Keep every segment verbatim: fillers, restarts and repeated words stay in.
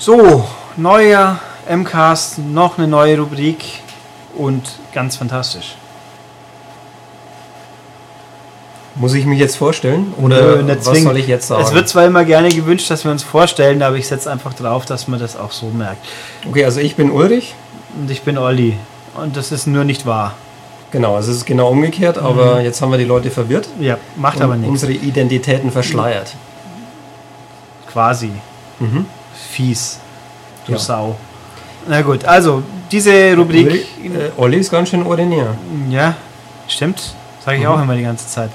So, neuer M-Cast, noch eine neue Rubrik und ganz fantastisch. Muss ich mich jetzt vorstellen? Oder Nö, was soll ich jetzt sagen? Es wird zwar immer gerne gewünscht, dass wir uns vorstellen, aber ich setze einfach drauf, dass man das auch so merkt. Okay, also ich bin Ulrich. Und ich bin Olli. Und das ist nur nicht wahr. Genau, also es ist genau umgekehrt, aber mhm. jetzt haben wir die Leute verwirrt. Ja, macht aber nichts. Unsere Identitäten verschleiert. Quasi. Mhm. Fies. Du ja. Sau. Na gut, also diese Rubrik... Ulrich, äh, Olli ist ganz schön ordinär. Ja, stimmt. Sage ich mhm. auch immer die ganze Zeit.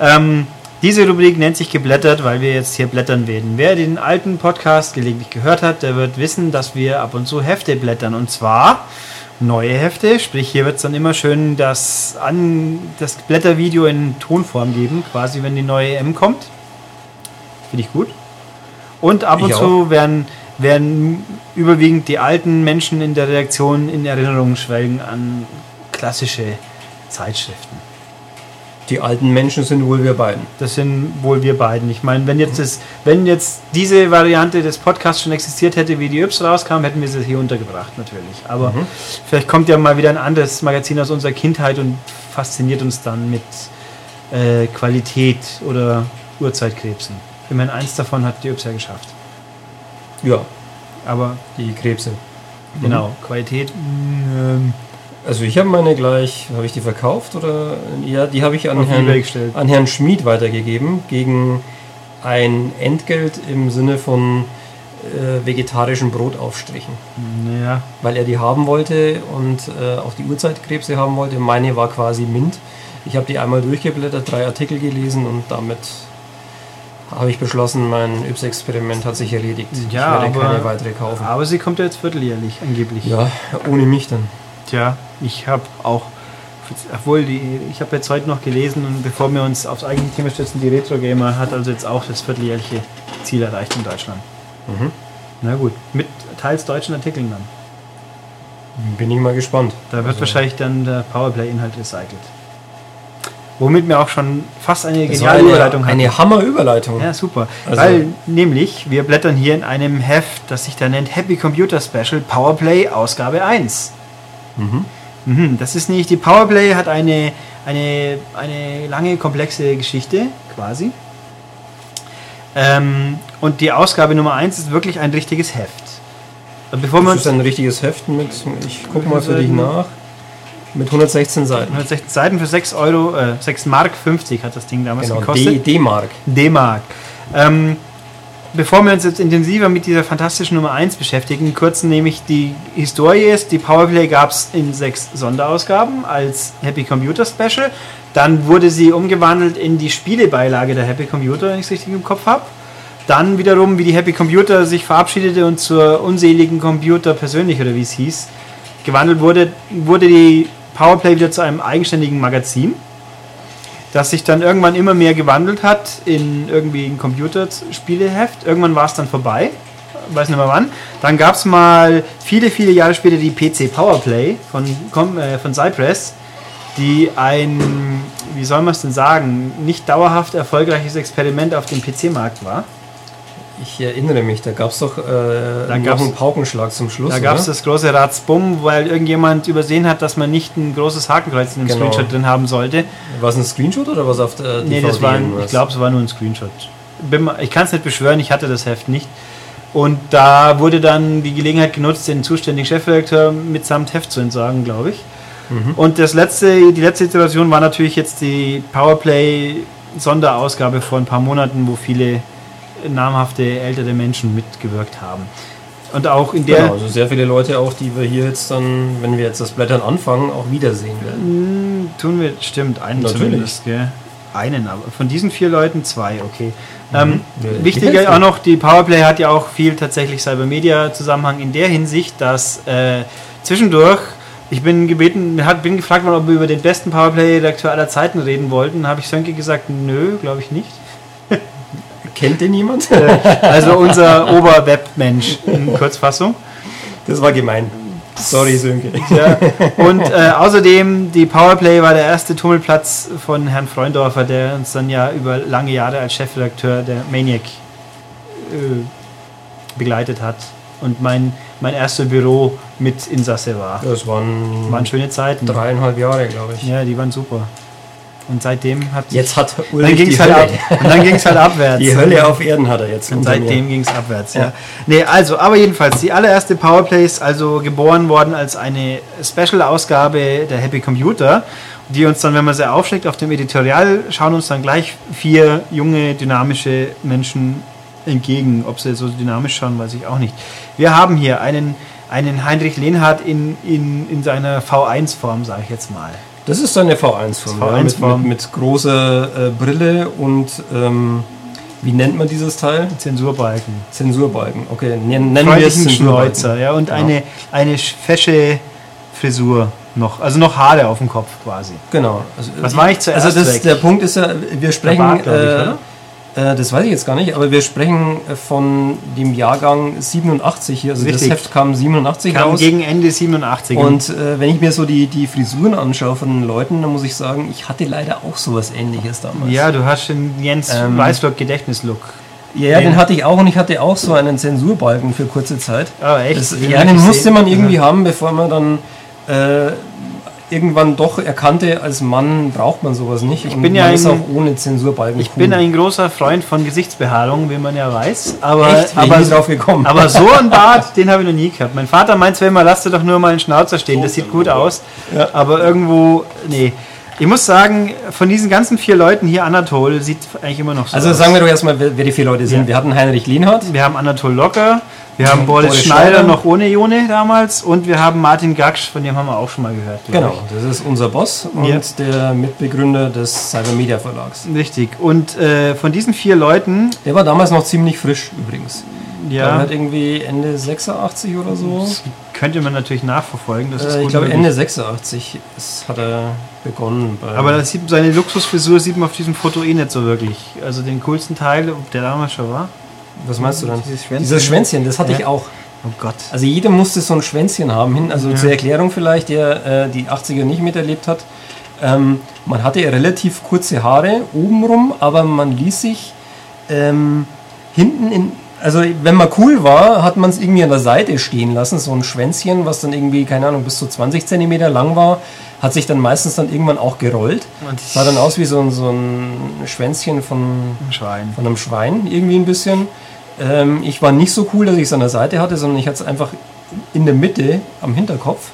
Ja. Ähm, diese Rubrik nennt sich Geblättert, weil wir jetzt hier blättern werden. Wer den alten Podcast gelegentlich gehört hat, der wird wissen, dass wir ab und zu Hefte blättern. Und zwar neue Hefte. Sprich, hier wird es dann immer schön das, an, das Blättervideo in Tonform geben, quasi wenn die neue M kommt. Finde ich gut. Und ab und ich zu auch. werden... werden überwiegend die alten Menschen in der Redaktion in Erinnerung schwelgen an klassische Zeitschriften. Die alten Menschen sind wohl wir beiden. Das sind wohl wir beiden. Ich meine, wenn jetzt, das, wenn jetzt diese Variante des Podcasts schon existiert hätte, wie die Y rauskam, hätten wir sie hier untergebracht natürlich. Aber mhm. vielleicht kommt ja mal wieder ein anderes Magazin aus unserer Kindheit und fasziniert uns dann mit äh, Qualität oder Urzeitkrebsen. Immerhin eins davon hat die Y geschafft. Ja, aber die Krebse. Genau, mhm. Qualität. Ähm, also ich habe meine gleich, habe ich die verkauft oder? Ja, die habe ich an Herrn, an Herrn Schmid weitergegeben gegen ein Entgelt im Sinne von äh, vegetarischen Brotaufstrichen. Naja. Weil er die haben wollte und äh, auch die Urzeitkrebse haben wollte. Meine war quasi mint. Ich habe die einmal durchgeblättert, drei Artikel gelesen und damit... habe ich beschlossen, mein Y-Experiment hat sich erledigt. Ja, ich werde aber, keine weitere kaufen. Aber sie kommt ja jetzt vierteljährlich, angeblich. Ja, ohne mich dann. Tja, ich habe auch, obwohl, die, ich habe jetzt heute noch gelesen, und bevor wir uns aufs eigene Thema stützen, die Retro-Gamer hat also jetzt auch das vierteljährliche Ziel erreicht in Deutschland. Mhm. Na gut, mit teils deutschen Artikeln dann. Bin ich mal gespannt. Da wird also wahrscheinlich dann der Powerplay-Inhalt recycelt. Womit wir auch schon fast eine geniale eine, Überleitung haben. Eine Hammer-Überleitung. Ja, super. Also weil nämlich, wir blättern hier in einem Heft, das sich da nennt Happy Computer Special Powerplay Ausgabe eins. Mhm. Mhm, das ist nicht, die Powerplay hat eine, eine, eine lange, komplexe Geschichte, quasi. Ähm, und die Ausgabe Nummer eins ist wirklich ein richtiges Heft. Bevor das wir ist ein richtiges Heft mit, ich gucke mal für dich nach. Mit hundertsechzehn Seiten. hundertsechzehn Seiten für sechs Euro, äh, sechs Mark fünfzig hat das Ding damals genau, gekostet. D-Mark. D-Mark. Ähm, bevor wir uns jetzt intensiver mit dieser fantastischen Nummer eins beschäftigen, kurz nämlich die Historie ist, die Powerplay gab es in sechs Sonderausgaben als Happy Computer Special. Dann wurde sie umgewandelt in die Spielebeilage der Happy Computer, wenn ich es richtig im Kopf habe. Dann wiederum, wie die Happy Computer sich verabschiedete und zur unseligen Computer persönlich, oder wie es hieß, gewandelt wurde, wurde die Powerplay wieder zu einem eigenständigen Magazin, das sich dann irgendwann immer mehr gewandelt hat in irgendwie ein Computerspieleheft. Irgendwann war es dann vorbei, weiß nicht mehr wann. Dann gab es mal viele, viele Jahre später die P C Powerplay von, äh, von Cypress, die ein, wie soll man es denn sagen, nicht dauerhaft erfolgreiches Experiment auf dem P C-Markt war. Ich erinnere mich, da gab es doch äh, da noch einen Paukenschlag zum Schluss. Da gab es das große Ratzbumm, weil irgendjemand übersehen hat, dass man nicht ein großes Hakenkreuz in dem genau. Screenshot drin haben sollte. War es ein Screenshot oder was auf der D V D? Nee, das war ein, ich glaube, es war nur ein Screenshot. Ich kann es nicht beschwören, ich hatte das Heft nicht. Und da wurde dann die Gelegenheit genutzt, den zuständigen Chefredakteur mitsamt Heft zu entsagen, glaube ich. Mhm. Und das letzte, die letzte Iteration war natürlich jetzt die Powerplay-Sonderausgabe vor ein paar Monaten, wo viele namhafte ältere Menschen mitgewirkt haben. Und auch in der... Genau, also sehr viele Leute auch, die wir hier jetzt dann, wenn wir jetzt das Blättern anfangen, auch wiedersehen werden. Tun wir, stimmt, einen natürlich. Zumindest. Gell? Einen, aber von diesen vier Leuten zwei, okay. Mhm. Ähm, ja, wichtiger auch noch, die Powerplay hat ja auch viel tatsächlich Cybermedia-Zusammenhang in der Hinsicht, dass äh, zwischendurch, ich bin gebeten, bin gefragt worden, ob wir über den besten Powerplay-Redakteur aller Zeiten reden wollten, habe ich Sönke gesagt, nö, glaube ich nicht. Kennt den niemand? Also unser Oberwebmensch in Kurzfassung. Das war gemein. Sorry, Sönke. Ja. Und äh, außerdem, die Powerplay war der erste Tummelplatz von Herrn Freundorfer, der uns dann ja über lange Jahre als Chefredakteur der Maniac äh, begleitet hat. und mein, mein erstes Büro mit Insasse war. Das waren, waren schöne Zeiten. Dreieinhalb Jahre, glaube ich. Ja, die waren super. Und seitdem hat jetzt hat Ulrich dann ging's halt ab, und dann ging es halt abwärts. Die Hölle auf Erden hat er jetzt. Und seitdem ging es abwärts, ja. ja. Nee, also, aber jedenfalls, die allererste Powerplay ist also geboren worden als eine Special-Ausgabe der Happy Computer, die uns dann, wenn man sie aufschlägt, auf dem Editorial schauen uns dann gleich vier junge, dynamische Menschen entgegen. Ob sie so dynamisch schauen, weiß ich auch nicht. Wir haben hier einen, einen Heinrich Lenhardt in, in, in seiner V eins Form, sage ich jetzt mal. Das ist dann eine V eins Form, V eins ja, mit, Form. Mit, mit großer äh, Brille und ähm, wie nennt man dieses Teil? Zensurbalken. Zensurbalken, okay. Nen, nennen wir es Zensurbalken. Ja, und genau. eine, eine fesche Frisur noch, also noch Haare auf dem Kopf quasi. Genau. Also, was mache ich zuerst? Also das, der Punkt ist ja, wir sprechen, Bart, äh, ich, äh, das weiß ich jetzt gar nicht, aber wir sprechen von dem Jahrgang siebenundachtzig hier, also richtig. Das Heft kam siebenundachtzig kam raus. Gegen Ende siebenundachtzig. Und äh, wenn ich mir so die, die Frisuren anschaue von den Leuten, dann muss ich sagen, ich hatte leider auch sowas Ähnliches damals. Ja, du hast den Jens ähm, Weißlock Gedächtnislook. Ja, ja, den hatte ich auch und ich hatte auch so einen Zensurbalken für kurze Zeit. Ah, echt? Das, ja, den musste man irgendwie ja. haben, bevor man dann Äh, irgendwann doch erkannte, als Mann braucht man sowas nicht. Ich bin ja ein, auch ohne Zensurbalken. Ich cool. bin ein großer Freund von Gesichtsbehaarung, wie man ja weiß. Aber, Echt? Aber, nie drauf gekommen. Aber so ein Bart, den habe ich noch nie gehabt. Mein Vater meint zwar immer, lass dir doch nur mal einen Schnauzer stehen, das sieht gut aus. Ja. Aber irgendwo, nee. Ich muss sagen, von diesen ganzen vier Leuten hier, Anatol sieht eigentlich immer noch so also aus. Also sagen wir doch erstmal, wer, wer die vier Leute sind. Ja. Wir hatten Heinrich Lenhardt. Wir haben Anatol Locker. Wir haben Boris, Boris Schneider, Schneider, noch ohne Jone damals. Und wir haben Martin Gaksch, von dem haben wir auch schon mal gehört. Genau, ich. Das ist unser Boss und ja. der Mitbegründer des Cybermedia Verlags. Richtig. Und äh, von diesen vier Leuten... Der war damals noch ziemlich frisch übrigens. Ja. Dann hat irgendwie Ende sechsundachtzig oder so. Das könnte man natürlich nachverfolgen. Das ist äh, ich glaube Ende sechsundachtzig ist, hat er begonnen. Bei Aber das sieht, seine Luxusfrisur sieht man auf diesem Foto eh nicht so wirklich. Also den coolsten Teil, ob der damals schon war. Was meinst du dann? Dieses Schwänzchen, Dieses Schwänzchen das hatte ja. ich auch. Oh Gott. Also jeder musste so ein Schwänzchen haben. hin. Also ja. zur Erklärung vielleicht, der äh, die achtziger nicht miterlebt hat. Ähm, man hatte relativ kurze Haare obenrum, aber man ließ sich ähm, hinten in... Also wenn man cool war, hat man es irgendwie an der Seite stehen lassen, so ein Schwänzchen, was dann irgendwie, keine Ahnung, bis zu zwanzig Zentimeter lang war, hat sich dann meistens dann irgendwann auch gerollt. Sah dann aus wie so ein, so ein Schwänzchen von, Schwein. von einem Schwein, irgendwie ein bisschen. Ähm, ich war nicht so cool, dass ich es an der Seite hatte, sondern ich hatte es einfach in der Mitte am Hinterkopf.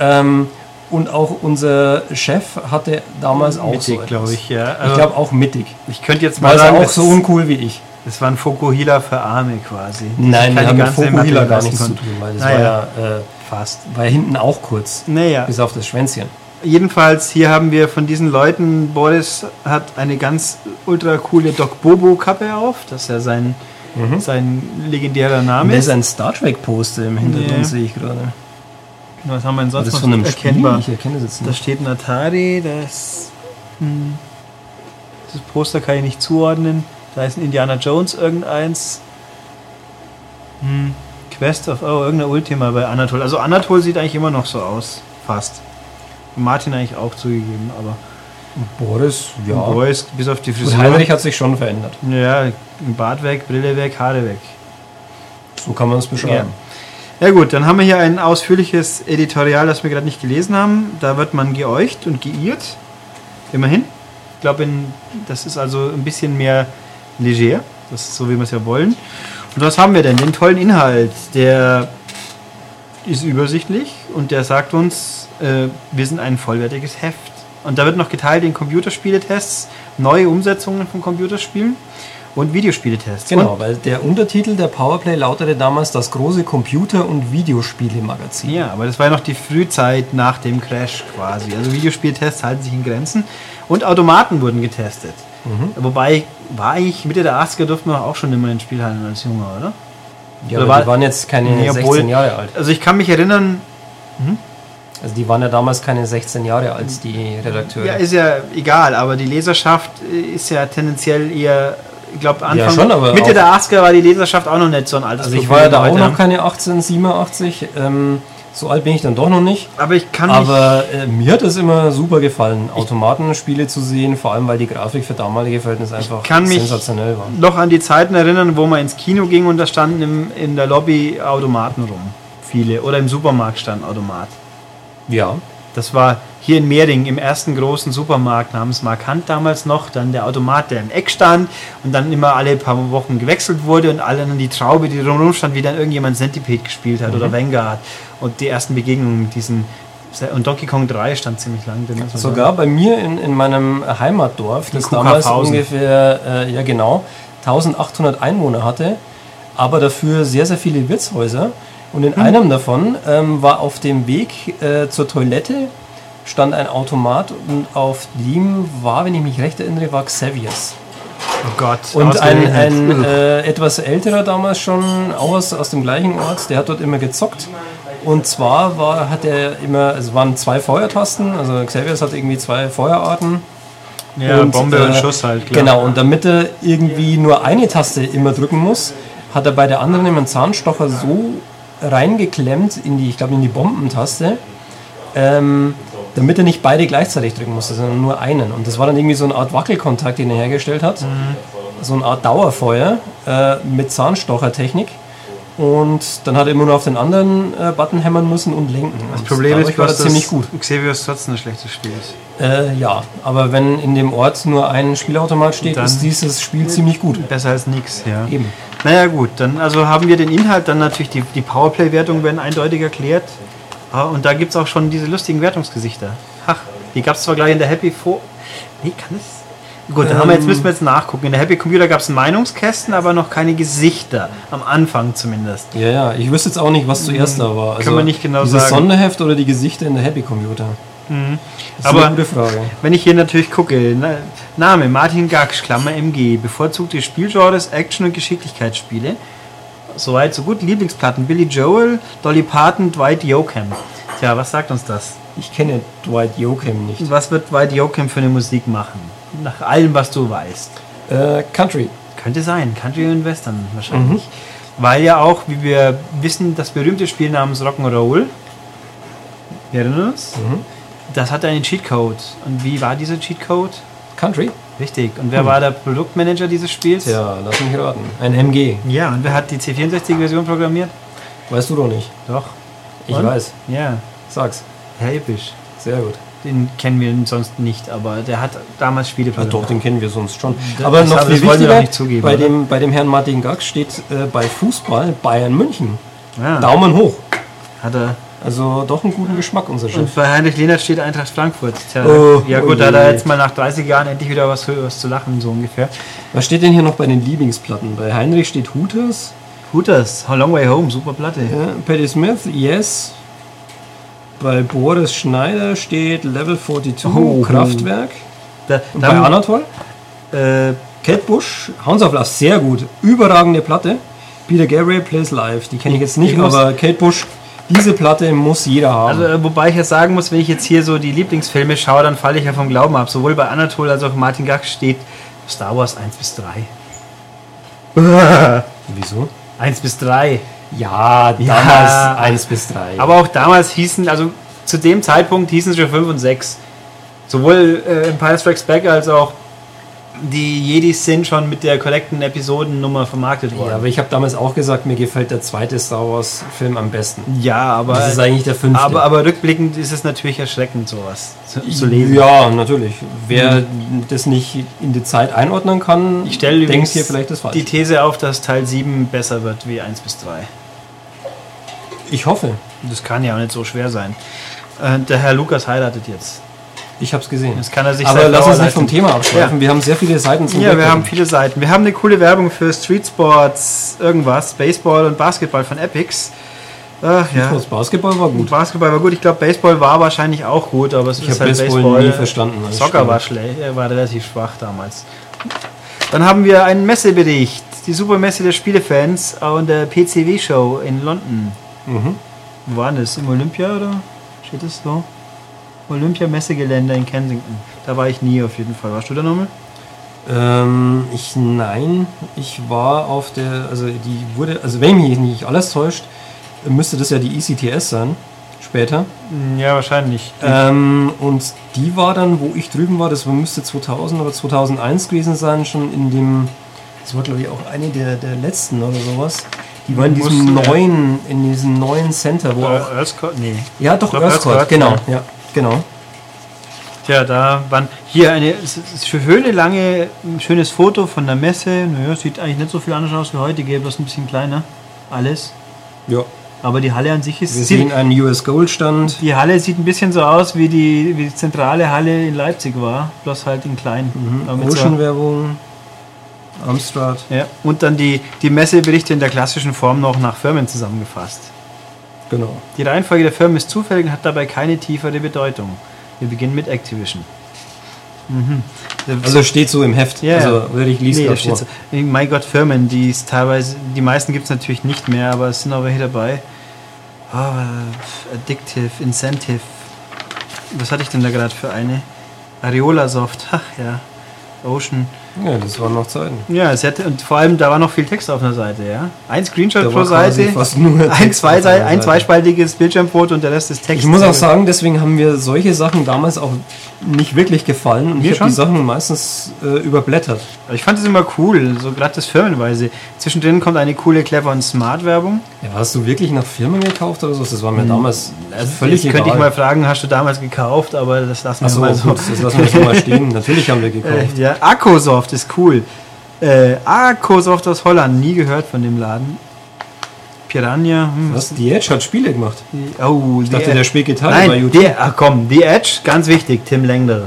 Ähm, Und auch unser Chef hatte damals auch mittig, so glaube ich, ja. Also ich glaube auch mittig. Ich könnte jetzt mal sagen, auch so uncool wie ich. Das war ein Fokuhila für Arme quasi. Nein, wir haben mit Fokuhila gar nichts zu tun, weil das naja. war ja äh, fast. War ja hinten auch kurz, naja. bis auf das Schwänzchen. Jedenfalls, hier haben wir von diesen Leuten, Boris hat eine ganz ultra coole Doc Bobo-Kappe auf, das ist ja sein, mhm. sein legendärer Name. Das ist ein Star Trek-Poster im Hintergrund, naja. sehe ich gerade. Was haben wir denn sonst das noch von einem erkennbar? Ich erkenne das jetzt nicht. Da steht ein Atari, das, das Poster kann ich nicht zuordnen. Da ist ein Indiana Jones, irgendeins. Hm. Quest of, oh, irgendein Ultima bei Anatol. Also Anatol sieht eigentlich immer noch so aus, fast. Und Martin eigentlich auch zugegeben, aber... Und Boris, ja. Und Boris, bis auf die Frisur. Und Heinrich hat sich schon verändert. Ja, Bart weg, Brille weg, Haare weg. So kann man es beschreiben. Ja. Ja gut, dann haben wir hier ein ausführliches Editorial, das wir gerade nicht gelesen haben. Da wird man geäucht und geirrt. Immerhin. Ich glaube, das ist also ein bisschen mehr leger. Das ist so, wie wir es ja wollen. Und was haben wir denn? Den tollen Inhalt. Der ist übersichtlich und der sagt uns, äh, wir sind ein vollwertiges Heft. Und da wird noch geteilt in Computerspieletests, neue Umsetzungen von Computerspielen. Und Videospieletests. Genau, und weil der Untertitel der Powerplay lautete damals das große Computer- und Videospielemagazin. Ja, aber das war ja noch die Frühzeit nach dem Crash quasi. Also Videospieltests halten sich in Grenzen. Und Automaten wurden getestet. Mhm. Wobei, war ich Mitte der achtziger durfte man auch schon immer in Spielhallen als Junge, oder? Ja, oder aber war, die waren jetzt keine nee, obwohl, sechzehn Jahre alt. Also ich kann mich erinnern... Hm? Also die waren ja damals keine sechzehn Jahre alt, die Redakteure. Ja, ist ja egal, aber die Leserschaft ist ja tendenziell eher... Ich glaube, Anfang, ja, schon, aber Mitte der achtziger war die Leserschaft auch noch nicht so ein altes. Also ich war ja da auch noch keine achtzehn, siebenundachtzig, ähm, So alt bin ich dann doch noch nicht. Aber ich kann Aber äh, mir hat es immer super gefallen, Automatenspiele zu sehen, vor allem weil die Grafik für damalige Verhältnisse einfach sensationell war. Ich kann mich noch an die Zeiten erinnern, wo man ins Kino ging und da standen im, in der Lobby Automaten rum. Viele. Oder im Supermarkt stand Automat. Ja. Das war hier in Mehring im ersten großen Supermarkt namens Markant damals noch, dann der Automat, der im Eck stand und dann immer alle paar Wochen gewechselt wurde und alle dann die Traube, die drumherum stand, wie dann irgendjemand Centipede gespielt hat mhm. oder Vanguard und die ersten Begegnungen mit diesen und Donkey Kong drei stand ziemlich lang drin. Sogar bei mir in, in meinem Heimatdorf, das damals ungefähr äh, ja genau eintausendachthundert Einwohner hatte, aber dafür sehr, sehr viele Wirtshäuser. Und in einem hm. davon ähm, war auf dem Weg äh, zur Toilette stand ein Automat und auf dem war, wenn ich mich recht erinnere, war Xavius. Oh Gott. Und ein, ein äh, etwas älterer damals schon, auch aus, aus dem gleichen Ort, der hat dort immer gezockt. Und zwar war, hat er immer, es waren zwei Feuertasten, also Xavius hat irgendwie zwei Feuerarten. Ja, und, Bombe äh, und Schuss halt, klar. Genau, und damit er irgendwie nur eine Taste immer drücken muss, hat er bei der anderen immer einen Zahnstocher so reingeklemmt in die, ich glaube in die Bombentaste, ähm, damit er nicht beide gleichzeitig drücken musste, sondern nur einen. Und das war dann irgendwie so eine Art Wackelkontakt, den er hergestellt hat. Mhm. So eine Art Dauerfeuer äh, mit Zahnstochertechnik. Und dann hat er immer nur auf den anderen äh, Button hämmern müssen und lenken. Das und Problem ist, war das ziemlich gut. Xavius trotzdem ein schlechtes Spiel ist. Äh, ja, aber wenn in dem Ort nur ein Spielautomat steht, dann ist dieses Spiel ziemlich gut. Besser als nichts, ja. Eben. Naja gut, dann also haben wir den Inhalt, dann natürlich die, die Powerplay-Wertungen werden eindeutig erklärt und da gibt es auch schon diese lustigen Wertungsgesichter. Ach, die gab es zwar gleich in der Happy Four... Nee, kann es? Gut, dann ähm. haben wir jetzt, müssen wir jetzt nachgucken. In der Happy Computer gab es Meinungskästen, aber noch keine Gesichter, am Anfang zumindest. Ja, ja, ich wüsste jetzt auch nicht, was zuerst da war. Also können wir nicht genau sagen. Das Sonderheft oder die Gesichter in der Happy Computer? Mhm. Das ist aber eine gute Frage. Wenn ich hier natürlich gucke, na, Name Martin Gaksch, Klammer M G, bevorzugte Spielgenres, Action- und Geschicklichkeitsspiele. Soweit, so gut. Lieblingsplatten, Billy Joel, Dolly Parton, Dwight Yoakam. Tja, was sagt uns das? Ich kenne Dwight Yoakam nicht. Was wird Dwight Yoakam für eine Musik machen? Nach allem, was du weißt. Äh, Country. Könnte sein, Country und Western wahrscheinlich. Mhm. Weil ja auch, wie wir wissen, das berühmte Spiel namens Rock'n'Roll. Wir erinnern uns? Mhm. Das hatte einen Cheatcode. Und wie war dieser Cheatcode? Country. Richtig. Und wer hm. war der Produktmanager dieses Spiels? Ja, lass mich raten. Ein M G. Ja, und wer hat die C vierundsechzig-Version programmiert? Weißt du doch nicht. Doch. Ich und? weiß. Ja. Sag's. Herr Ippisch. Sehr gut. Den kennen wir sonst nicht, aber der hat damals Spiele programmiert. Ja, doch, den kennen wir sonst schon. Aber das noch viel wichtiger, nicht zugeben, bei, dem, bei dem Herrn Martin Gax steht äh, bei Fußball Bayern München. Ja. Daumen hoch. Hat er... Also doch einen guten Geschmack, unser Chef. Und bei Heinrich Lenert steht Eintracht Frankfurt. Tja, oh, ja gut, oh da hat er jetzt mal nach dreißig Jahren endlich wieder was, was zu lachen, so ungefähr. Was steht denn hier noch bei den Lieblingsplatten? Bei Heinrich steht Hooters. Hooters, A Long Way Home, super Platte. Ja, Patti Smith, Yes. Bei Boris Schneider steht Level zweiundvierzig, oh, Kraftwerk. Da, bei Anatol? Äh, Kate Bush, Hounds of Love, sehr gut. Überragende Platte. Peter Gabriel Plays Live, die kenne ich jetzt nicht, ich aber Kate Bush... Diese Platte muss jeder haben. Also, wobei ich jetzt sagen muss, wenn ich jetzt hier so die Lieblingsfilme schaue, dann falle ich ja vom Glauben ab. Sowohl bei Anatol als auch Martin Gax steht Star Wars eins bis drei. Wieso? eins bis drei. Ja, damals ja. eins bis drei. Aber auch damals hießen, also zu dem Zeitpunkt hießen schon fünf und sechs. Sowohl äh, Empire Strikes Back als auch die Jedis sind schon mit der korrekten Episodennummer vermarktet worden. Ja, aber ich habe damals auch gesagt, mir gefällt der zweite Star Wars Film am besten. Ja, aber... Das ist eigentlich der fünfte. Aber, aber rückblickend ist es natürlich erschreckend, sowas zu, zu lesen. Ja, natürlich. Wer mhm. das nicht in die Zeit einordnen kann, ich stelle denkt hier vielleicht das falsch. Die These auf, dass Teil sieben besser wird wie eins bis drei. Ich hoffe. Das kann ja auch nicht so schwer sein. Der Herr Lukas heiratet jetzt. Ich habe es gesehen. Das kann er sich aber lass uns nicht vom Thema abschweifen. Ja. Wir haben sehr viele Seiten zum Ja, Decken. Wir haben viele Seiten. Wir haben eine coole Werbung für Street Sports, irgendwas, Baseball und Basketball von Epix. Ach ja. Basketball war gut. Basketball war gut. Ich glaube, Baseball war wahrscheinlich auch gut, aber es ich ist halt Baseball. Ich habe Baseball nie verstanden. Soccer war schlecht, er war relativ schwach damals. Dann haben wir einen Messebericht. Die Supermesse der Spielefans und der P C W-Show in London. Mhm. Wo war das? Im Olympia oder? Steht das so? Olympia-Messegelände in Kensington. Da war ich nie auf jeden Fall. Warst du da nochmal? Ähm, ich, nein. Ich war auf der, also die wurde, also wenn mich nicht alles täuscht, müsste das ja die I C T S sein. später. Ja, wahrscheinlich. Ähm, und die war dann, wo ich drüben war, das müsste zweitausend oder zweitausendeins gewesen sein, schon in dem, das war glaube ich auch eine der, der letzten oder sowas. Die war in diesem Musst, neuen, ja. in diesem neuen Center, wo äh, auch... Earthcourt? Nee. Ja, doch, Earthcourt, genau. Ja. Ja, genau. Tja, da waren... Hier eine schöne, lange, ein schönes Foto von der Messe. Naja, sieht eigentlich nicht so viel anders aus wie heute, gäbe das ein bisschen kleiner. Alles. Ja. Aber die Halle an sich ist... Wir sehen einen U S Gold Stand. Die Halle sieht ein bisschen so aus, wie die, wie die zentrale Halle in Leipzig war, bloß halt in klein. Mhm. Ocean-Werbung, Amstrad. Ja. Und dann die, die Messeberichte in der klassischen Form noch nach Firmen zusammengefasst. Genau. Die Reihenfolge der Firmen ist zufällig und hat dabei keine tiefere Bedeutung. Wir beginnen mit Activision. Mhm. Also steht so im Heft. Ja, also ich lese nee, das vor. So. Mein Gott, Firmen, die ist teilweise, die meisten gibt es natürlich nicht mehr, aber es sind aber hier dabei. Oh, Addictive, Incentive. Was hatte ich denn da gerade für eine? Areola Soft. Ach ja. Ocean. Ja, das waren noch Zeiten. Ja, es hätte, und vor allem da war noch viel Text auf einer Seite, ja. Ein Screenshot da pro Seite, ein, zwei, ein zweispaltiges Bildschirmfoto und der Rest ist Text. Ich muss auch sagen, deswegen haben mir solche Sachen damals auch nicht wirklich gefallen und mir ich habe die Sachen meistens äh, überblättert. Ich fand es immer cool, so glattes Firmenweise. Zwischendrin kommt eine coole Clever und Smart Werbung. Ja, hast du wirklich nach Firmen gekauft oder so? Das war mir hm. damals also völlig egal. Könnte ich mal fragen, hast du damals gekauft, aber das lassen wir so, mal so. Gut, das lassen wir so mal stehen. Natürlich haben wir gekauft. Äh, ja, Akkusoft. Das ist cool. Äh, Arcosoft aus Holland, nie gehört von dem Laden. Piranha. Hm. Was? Die Edge hat Spiele gemacht. Oh, ich dachte, der, der spielt Gitarre Nein, bei YouTube. Der, ach komm, die Edge, ganz wichtig, Tim Lengder.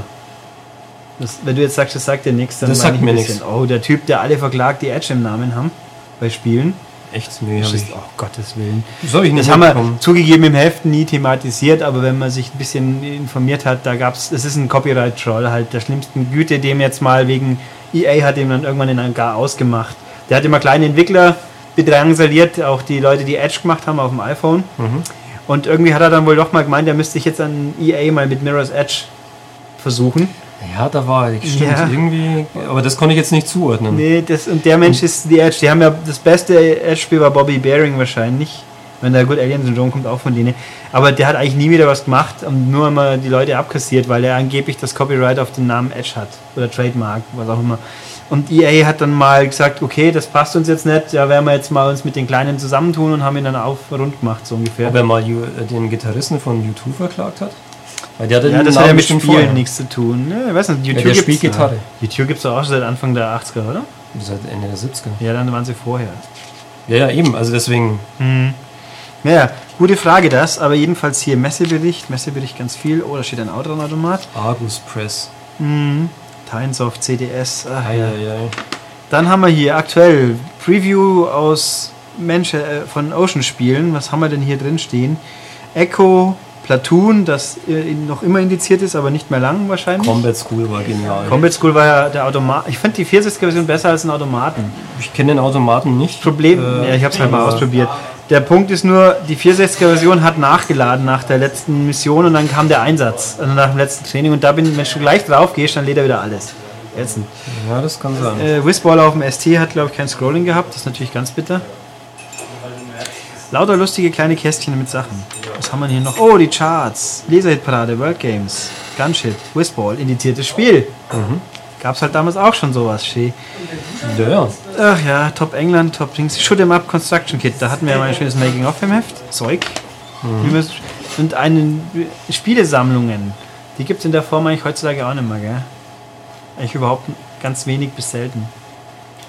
Das, wenn du jetzt sagst, das sagt dir nichts, dann das sagt mir nichts. Oh, der Typ, der alle verklagt, die Edge im Namen haben, bei Spielen. Echt? Nee, habe ich. Oh, Gottes Willen. Das, hab ich nicht das haben wir zugegeben im Heft nie thematisiert, aber wenn man sich ein bisschen informiert hat, da gab es, es ist ein Copyright-Troll halt der schlimmsten Güte, dem jetzt mal wegen E A hat ihm dann irgendwann in einem Gar ausgemacht. Der hat immer kleine Entwickler bedrangsaliert, auch die Leute, die Edge gemacht haben auf dem iPhone. Mhm. Und irgendwie hat er dann wohl doch mal gemeint, er müsste sich jetzt an E A mal mit Mirror's Edge versuchen. Ja, da war ich, stimmt, ja. irgendwie, aber das konnte ich jetzt nicht zuordnen. Nee, das, und der Mensch ist die Edge, die haben ja, das beste Edge-Spiel war Bobby Bearing wahrscheinlich, wenn der Good Alien Syndrome kommt auch von denen, aber der hat eigentlich nie wieder was gemacht und nur immer die Leute abkassiert, weil er angeblich das Copyright auf den Namen Edge hat, oder Trademark, was auch immer. Und E A hat dann mal gesagt, okay, das passt uns jetzt nicht, ja, werden wir jetzt mal uns mit den Kleinen zusammentun und haben ihn dann auf rund gemacht, so ungefähr. Ob er mal den Gitarristen von U zwei verklagt hat? Weil der hat ja, das hat ja mit dem Spielen nichts zu tun. Ja, ich weiß nicht, U zwei ja, spielt Gitarre. U zwei gibt es auch schon seit Anfang der achtziger, oder? Seit Ende der siebziger. Ja, dann waren sie vorher. Ja, ja, eben, also deswegen. Hm. Naja, gute Frage das, aber jedenfalls hier Messebericht, Messebericht ganz viel. Oh, da steht ein Outrun-Automat. Argus Press. Mhm. Tynesoft, C D S. Ach, ei, ja. Ei, ei. Dann haben wir hier aktuell Preview aus Mensch, äh, von Ocean-Spielen. Was haben wir denn hier drin stehen? Echo. Platoon, das noch immer indiziert ist, aber nicht mehr lang wahrscheinlich. Combat School war genial. Combat School war ja der Automat. Ich fand die vierundsechziger-Version besser als den Automaten. Ich kenne den Automaten nicht. Problem. Äh, ja, ich habe es halt mal ausprobiert. Der Punkt ist nur, die vierundsechziger-Version hat nachgeladen nach der letzten Mission und dann kam der Einsatz, also nach dem letzten Training. Und da bin, wenn du gleich drauf gehst, dann lädt er wieder alles. Jetzt. Ja, das kann sein. Äh, Whizball auf dem S T hat, glaube ich, kein Scrolling gehabt. Das ist natürlich ganz bitter. Lauter lustige kleine Kästchen mit Sachen. Was haben wir hier noch? Oh, die Charts. Laserhit-Parade, World Games, Gunship, Whizball, indiziertes Spiel. Mhm. Gab's halt damals auch schon sowas, Schee. Ja. Ach ja, Top England, Top Dings. Shoot'em Up Construction Kit. Da hatten wir ja mal ein schönes Making-of im Heft. Zeug. Mhm. Und eine Spielesammlungen. Die gibt's in der Form eigentlich heutzutage auch nicht mehr, gell? Eigentlich überhaupt ganz wenig bis selten.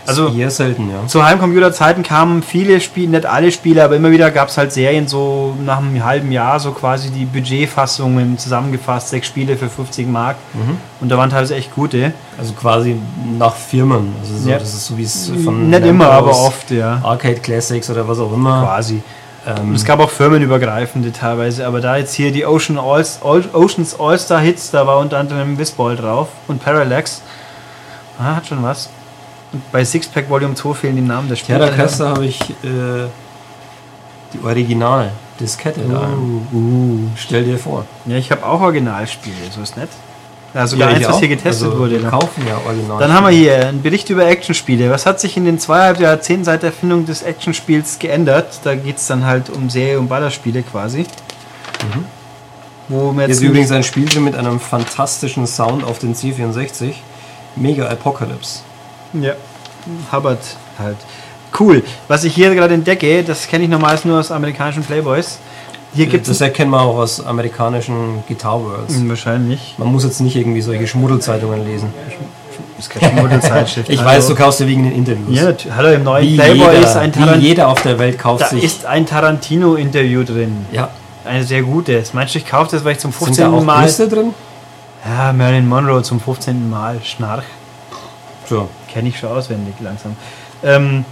Also eher selten, ja. Zu Heimcomputerzeiten kamen viele Spiele, nicht alle Spiele, aber immer wieder gab es halt Serien, so nach einem halben Jahr, so quasi die Budgetfassungen zusammengefasst, sechs Spiele für fünfzig Mark. Mhm. Und da waren teilweise echt gute. Also quasi nach Firmen. Also so, ja. Das ist so wie es von. Nicht immer, aber oft, ja. Arcade Classics oder was auch immer. Quasi. Ähm, es gab auch firmenübergreifende teilweise, aber da jetzt hier die Ocean All, All, Oceans All-Star Hits, da war unter anderem Whizball drauf und Parallax. Ah, hat schon was. Und bei Sixpack Volume zwei fehlen die Namen der Spiele. Ja, da Kasse habe ich äh, die Original-Diskette uh, da. Uh, stell dir vor. Ja, ich habe auch Originalspiele, so ist nett. Ja, sogar ja, eins, was auch hier getestet also, wurde. Wir kaufen ja Original. Dann haben wir hier einen Bericht über Actionspiele. Was hat sich in den zweieinhalb Jahrzehnten seit der Erfindung des Actionspiels geändert? Da geht es dann halt um Serie- und Ballerspiele quasi. Mhm. Wo wir jetzt, jetzt übrigens ein Spiel sind mit einem fantastischen Sound auf den C vierundsechzig. Mega Apocalypse. Ja, Hubbard halt. Cool. Was ich hier gerade entdecke, das kenne ich normalerweise nur aus amerikanischen Playboys. Hier gibt's das erkennt man auch aus amerikanischen Guitar Worlds. Wahrscheinlich. Man muss jetzt nicht irgendwie solche Schmuddelzeitungen lesen. Das ist keine Schmuddelzeitschrift. Ich hallo. weiß, du kaufst dir wegen den Interviews. Ja, hallo, im neuen wie Playboy jeder, ist ein Tarantino. Wie jeder auf der Welt kauft da sich. Da ist ein Tarantino-Interview drin. Ja. Ein sehr gutes. Meinst du, ich kaufe das, weil ich zum fünfzehnten Sind da auch Mal. Brüste drin? Ja, Marilyn Monroe zum fünfzehnten Mal. Schnarch. So. Kenne ich schon auswendig langsam. Ähm,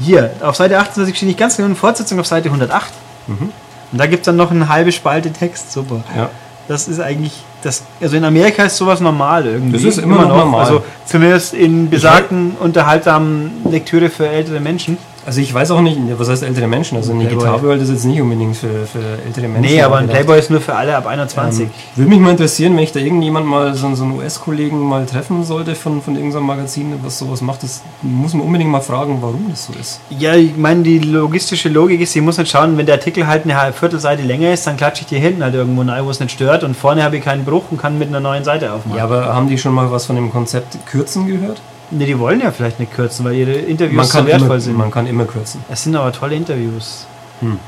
hier, auf Seite achtundzwanzig steht nicht ganz genau eine Fortsetzung auf Seite hundertacht. Mhm. Und da gibt es dann noch eine halbe Spalte Text. Super. Ja. Das ist eigentlich, das, also in Amerika ist sowas normal irgendwie. Das ist immer, immer noch normal. Also zumindest in besagten, unterhaltsamen Lektüre für ältere Menschen. Also ich weiß auch nicht, was heißt ältere Menschen? Also eine Guitar World ist jetzt nicht unbedingt für, für ältere Menschen. Nee, aber ein Playboy ist nur für alle ab einundzwanzig. Ähm, würde mich mal interessieren, wenn ich da irgendjemand mal, so, so einen U S-Kollegen mal treffen sollte von, von irgendeinem Magazin, was sowas macht, das muss man unbedingt mal fragen, warum das so ist. Ja, ich meine, die logistische Logik ist, ich muss nicht schauen, wenn der Artikel halt eine Viertelseite länger ist, dann klatsche ich dir hinten halt irgendwo rein, wo es nicht stört und vorne habe ich keinen Bruch und kann mit einer neuen Seite aufmachen. Ja, aber haben die schon mal was von dem Konzept Kürzen gehört? Ne, die wollen ja vielleicht nicht kürzen, weil ihre Interviews so wertvoll immer, sind. Man kann immer kürzen. Es sind aber tolle Interviews. Hm.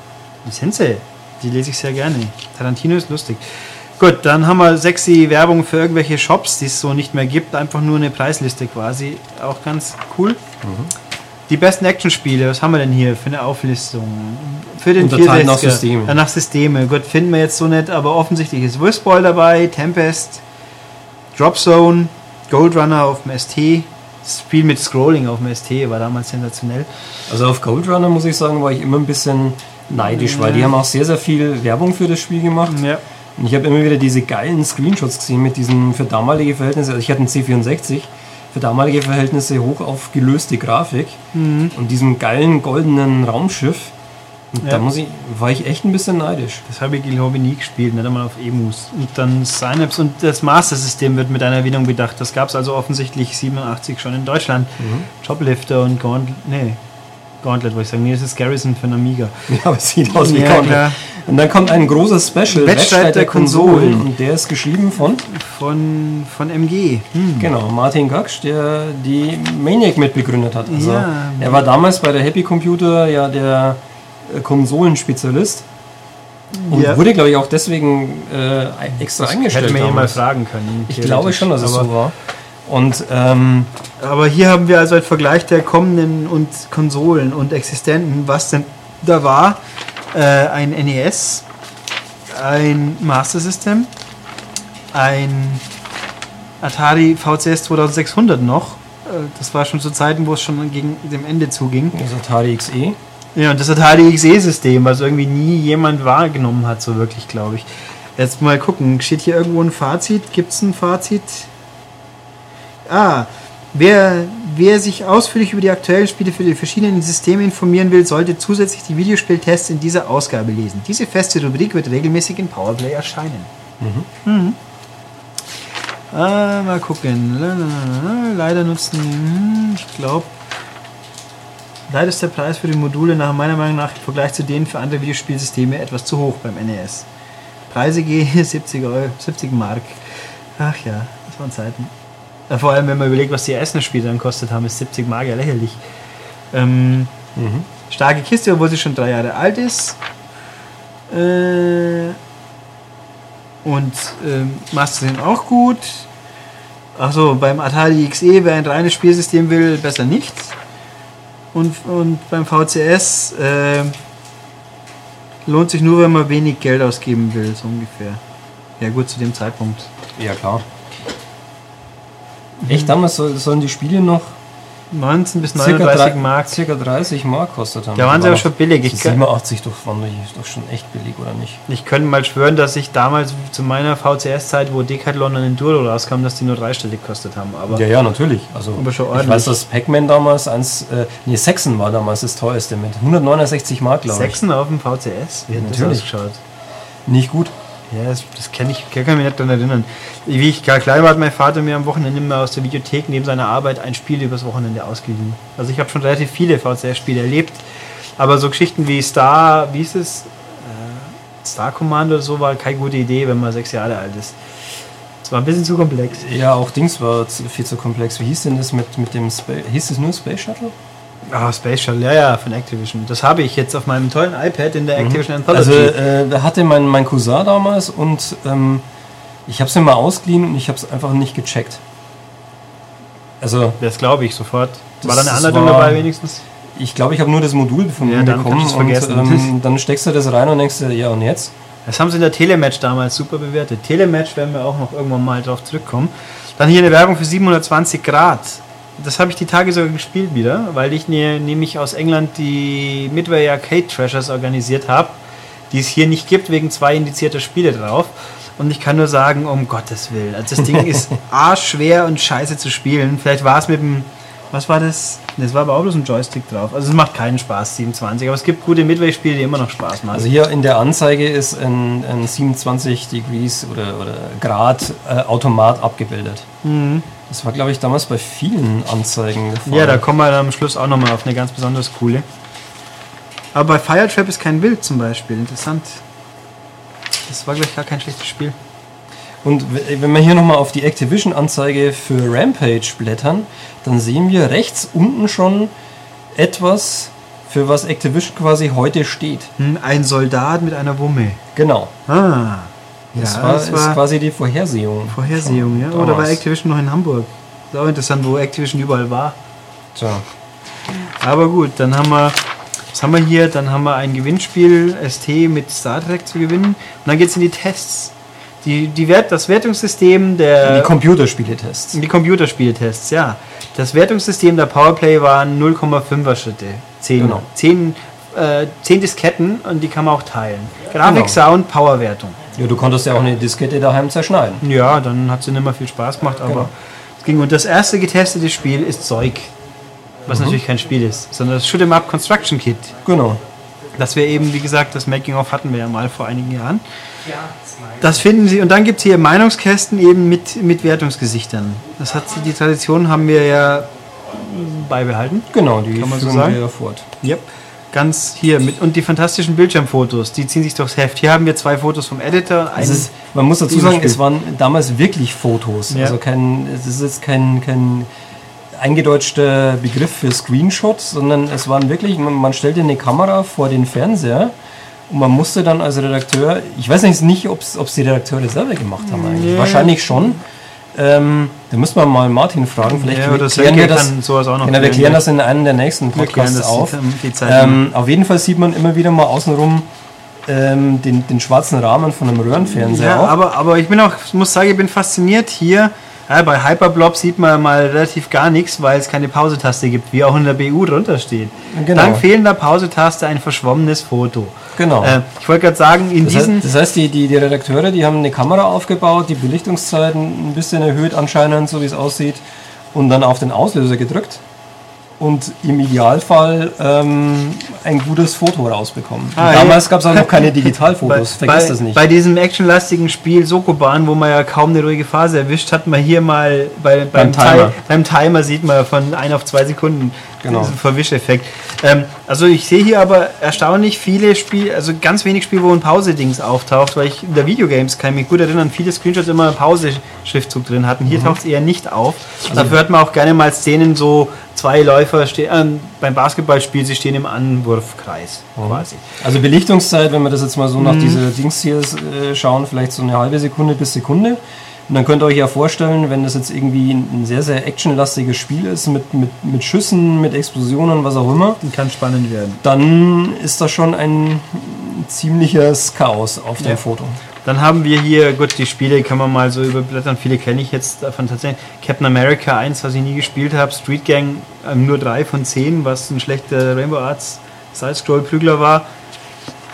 Die sind sie. Die lese ich sehr gerne. Tarantino ist lustig. Gut, dann haben wir sexy Werbung für irgendwelche Shops, die es so nicht mehr gibt. Einfach nur eine Preisliste quasi. Auch ganz cool. Mhm. Die besten Actionspiele, was haben wir denn hier für eine Auflistung? Für den vierundsechziger. Nach Systeme. Ja, nach Systeme. Gut, finden wir jetzt so nicht, aber offensichtlich ist Whistball dabei, Tempest, Drop Zone, Gold Runner auf dem S T. Das Spiel mit Scrolling auf dem S T war damals sensationell. Also auf Gold Runner, muss ich sagen, war ich immer ein bisschen neidisch, ja. weil die haben auch sehr, sehr viel Werbung für das Spiel gemacht. Ja. Und ich habe immer wieder diese geilen Screenshots gesehen mit diesen für damalige Verhältnisse. Also ich hatte einen C vierundsechzig, für damalige Verhältnisse hoch aufgelöste Grafik mhm. und diesem geilen goldenen Raumschiff. Und ja. da muss ich, war ich echt ein bisschen neidisch. Das habe ich, glaube ich, nie gespielt, nicht einmal auf E M Us. Und dann Synapse und das Master-System wird mit einer Erwähnung bedacht. Das gab es also offensichtlich siebenundachtzig schon in Deutschland. Mhm. Joblifter und Gauntlet, nee, Gauntlet wollte ich sagen. Nee, das ist Garrison für den Amiga. Ja, aber es sieht aus wie ja, Gauntlet. Klar. Und dann kommt ein großes Special, Wettstreit der Konsolen. Konsolen. Und der ist geschrieben von? Von, von M G. Hm. Genau, Martin Gaksch, der die Maniac mitbegründet hat. Also ja. Er war damals bei der Happy Computer ja der Konsolenspezialist und ja. wurde, glaube ich, auch deswegen äh, extra das eingestellt. Hätten wir ihn mal fragen können. Ich glaube schon, dass es so war. Und, ähm, aber hier haben wir also einen Vergleich der kommenden und Konsolen und Existenten, was denn da war. Äh, ein N E S, ein Master System, ein Atari V C S zweitausendsechshundert noch. Das war schon zu Zeiten, wo es schon gegen dem Ende zuging. Das Atari X E. Ja, und das Atari X E-System, was irgendwie nie jemand wahrgenommen hat, so wirklich, glaube ich. Jetzt mal gucken, steht hier irgendwo ein Fazit? Gibt es ein Fazit? Ah, wer, wer sich ausführlich über die aktuellen Spiele für die verschiedenen Systeme informieren will, sollte zusätzlich die Videospieltests in dieser Ausgabe lesen. Diese feste Rubrik wird regelmäßig in Powerplay erscheinen. Mhm. Mhm. Ah, mal gucken. Leider nutzen, ich glaube... Leider ist der Preis für die Module nach meiner Meinung nach im Vergleich zu denen für andere Videospielsysteme etwas zu hoch beim N E S. Preise gehen siebzig Euro, siebzig Mark. Ach ja, das waren Zeiten. Vor allem, wenn man überlegt, was die ersten Spiele dann kostet haben, ist siebzig Mark ja lächerlich. Ähm, mhm. Starke Kiste, obwohl sie schon drei Jahre alt ist. Äh, und ähm, Master sind auch gut. Achso, beim Atari X E, wer ein reines Spielsystem will, besser nicht. Und, und beim V C S äh, lohnt sich nur, wenn man wenig Geld ausgeben will, so ungefähr. Ja gut, zu dem Zeitpunkt. Ja klar. Mhm. Echt, damals soll, sollen die Spiele noch neunzehn bis neununddreißig Mark, circa dreißig Mark kostet haben. Da waren sie aber schon billig. Ich siebenundachtzig doch, fand ich, doch schon echt billig, oder nicht? Ich könnte mal schwören, dass ich damals zu meiner V C S-Zeit, wo Decathlon und Enduro rauskam, dass die nur dreistellig gekostet haben. Aber ja, ja, natürlich. Also, aber schon ordentlich. Ich weiß, dass Pac-Man damals, eins, äh, nee, Sexen war damals das teuerste mit hundertneunundsechzig Mark, glaube ich. Sexen auf dem V C S? Wie hat das ausgeschaut? Nicht gut. Ja, das, das kann ich, kann ich mich nicht daran erinnern. Wie ich gar klein war, hat mein Vater mir am Wochenende immer aus der Videothek neben seiner Arbeit ein Spiel übers Wochenende ausgeliehen. Also ich habe schon relativ viele V C S-Spiele erlebt, aber so Geschichten wie Star, wie ist es? Star Command oder so war keine gute Idee, wenn man sechs Jahre alt ist. Es war ein bisschen zu komplex. Ja, auch Dings war viel zu komplex. Wie hieß denn das mit, mit dem Space? Hieß es nur Space Shuttle? Ah, oh, Space Shuttle, ja, ja, von Activision. Das habe ich jetzt auf meinem tollen iPad in der mhm. Activision Anthology. Also, äh, da hatte mein, mein Cousin damals und ähm, ich habe es mir mal ausgeliehen und ich habe es einfach nicht gecheckt. Also, das glaube ich sofort. War da eine Anleitung war, dabei wenigstens? Ich glaube, ich habe nur das Modul von ja, dann bekommen und ähm, dann steckst du das rein und denkst dir, ja und jetzt? Das haben sie in der Telematch damals super bewertet. Telematch werden wir auch noch irgendwann mal drauf zurückkommen. Dann hier eine Werbung für siebenhundertzwanzig Grad. Das habe ich die Tage sogar gespielt wieder, weil ich ne, nämlich aus England die Midway Arcade Treasures organisiert habe, die es hier nicht gibt, wegen zwei indizierter Spiele drauf. Und ich kann nur sagen, um Gottes Willen. Also das Ding ist arschschwer und scheiße zu spielen. Vielleicht war es mit dem, was war das? Das war aber auch bloß ein Joystick drauf. Also es macht keinen Spaß, siebenundzwanzig. Aber es gibt gute Midway-Spiele, die immer noch Spaß machen. Also hier in der Anzeige ist ein, ein siebenundzwanzig Degrees oder, oder Grad äh, Automat abgebildet. Mhm. Das war, glaube ich, damals bei vielen Anzeigen der Fall. Ja, da kommen wir dann am Schluss auch nochmal auf eine ganz besonders coole. Aber bei Firetrap ist kein Bild zum Beispiel. Interessant. Das war, glaube ich, gar kein schlechtes Spiel. Und wenn wir hier nochmal auf die Activision-Anzeige für Rampage blättern, dann sehen wir rechts unten schon etwas, für was Activision quasi heute steht. Ein Soldat mit einer Wumme. Genau. Ah. Das, ja, war, das war quasi die Vorhersehung. Vorhersehung, ja. Oder war Activision noch in Hamburg? Das ist auch interessant, wo Activision überall war. Tja. Aber gut, dann haben wir... Was haben wir hier? Dann haben wir ein Gewinnspiel S T mit Star Trek zu gewinnen. Und dann geht es in die Tests. Die, die Wert, das Wertungssystem der... Die Computerspieletests. Die Computerspieletests, ja. Das Wertungssystem der Powerplay waren null Komma fünfer Schritte. zehn, genau. zehn, äh, zehn Disketten und die kann man auch teilen. Grafik, genau. Sound, Powerwertung. Ja, du konntest ja auch eine Diskette daheim zerschneiden. Ja, dann hat es ja nicht mehr viel Spaß gemacht, aber genau. Es ging. Und das erste getestete Spiel ist Zeug. Was mhm. natürlich kein Spiel ist, sondern das Shoot'em Up Construction Kit. Genau. Das wir eben, wie gesagt, das Making-of hatten wir ja mal vor einigen Jahren. Ja, das finden Sie. Und dann gibt es hier Meinungskästen eben mit, mit Wertungsgesichtern. Das hat die Tradition haben wir ja beibehalten. Genau, die kann man so sagen. Wir ja fort. Yep. Ganz hier mit und die fantastischen Bildschirmfotos, die ziehen sich durchs Heft. Hier haben wir zwei Fotos vom Editor. Ein ist, man muss dazu sagen, es waren damals wirklich Fotos. Ja. Also kein, es ist jetzt kein kein eingedeutschter Begriff für Screenshots, sondern es waren wirklich, man, man stellte eine Kamera vor den Fernseher und man musste dann als Redakteur, ich weiß jetzt nicht, ob es die Redakteure selber gemacht haben eigentlich, nee. Wahrscheinlich schon. Ähm, da müssen wir mal Martin fragen, vielleicht ja, klären wir das, sowas auch noch genau, wir klären das in einem der nächsten Podcasts auf. Ähm, auf jeden Fall sieht man immer wieder mal außenrum ähm, den, den schwarzen Rahmen von einem Röhrenfernseher. Ja, aber, aber ich bin auch, muss sagen, ich bin fasziniert hier. Ja, bei Hyperblob sieht man mal relativ gar nichts, weil es keine Pausetaste gibt, wie auch in der B U drunter steht. Genau. Dank fehlender Pausetaste ein verschwommenes Foto. Genau. Äh, ich wollte gerade sagen, in das diesen... Heißt, das heißt, die, die, die Redakteure, die haben eine Kamera aufgebaut, die Belichtungszeiten ein bisschen erhöht anscheinend, so wie es aussieht, und dann auf den Auslöser gedrückt und im Idealfall ähm, ein gutes Foto rausbekommen. Ah, damals ja. Gab es auch noch keine Digitalfotos, bei, vergiss bei, das nicht. Bei diesem actionlastigen Spiel Sokoban, wo man ja kaum eine ruhige Phase erwischt, hat man hier mal bei, beim, beim, Timer. Ti- beim Timer sieht man von ein auf zwei Sekunden genau. Diesen Verwischeffekt. Ähm, also ich sehe hier aber erstaunlich viele Spiele, also ganz wenig Spiele, wo ein Pause-Dings auftaucht, weil ich in der Videogames kann ich mich gut erinnern, viele Screenshots immer einen Pause-Schriftzug drin hatten. Hier mhm. taucht es eher nicht auf. Also dafür hört man auch gerne mal Szenen so zwei Läufer stehen äh, beim Basketballspiel, sie stehen im Anwurfkreis oh. quasi. Also Belichtungszeit, wenn wir das jetzt mal so nach mm. dieser Dings hier äh, schauen, vielleicht so eine halbe Sekunde bis Sekunde. Und dann könnt ihr euch ja vorstellen, wenn das jetzt irgendwie ein sehr, sehr actionlastiges Spiel ist, mit, mit, mit Schüssen, mit Explosionen, was auch immer. Dann kann spannend werden. Dann ist das schon ein ziemliches Chaos auf dem ja. Foto. Dann haben wir hier, gut, die Spiele kann man mal so überblättern, viele kenne ich jetzt davon tatsächlich. Captain America eins, was ich nie gespielt habe, Street Gang ähm, nur drei von zehn, was ein schlechter Rainbow Arts Side-Scroll-Prügler war.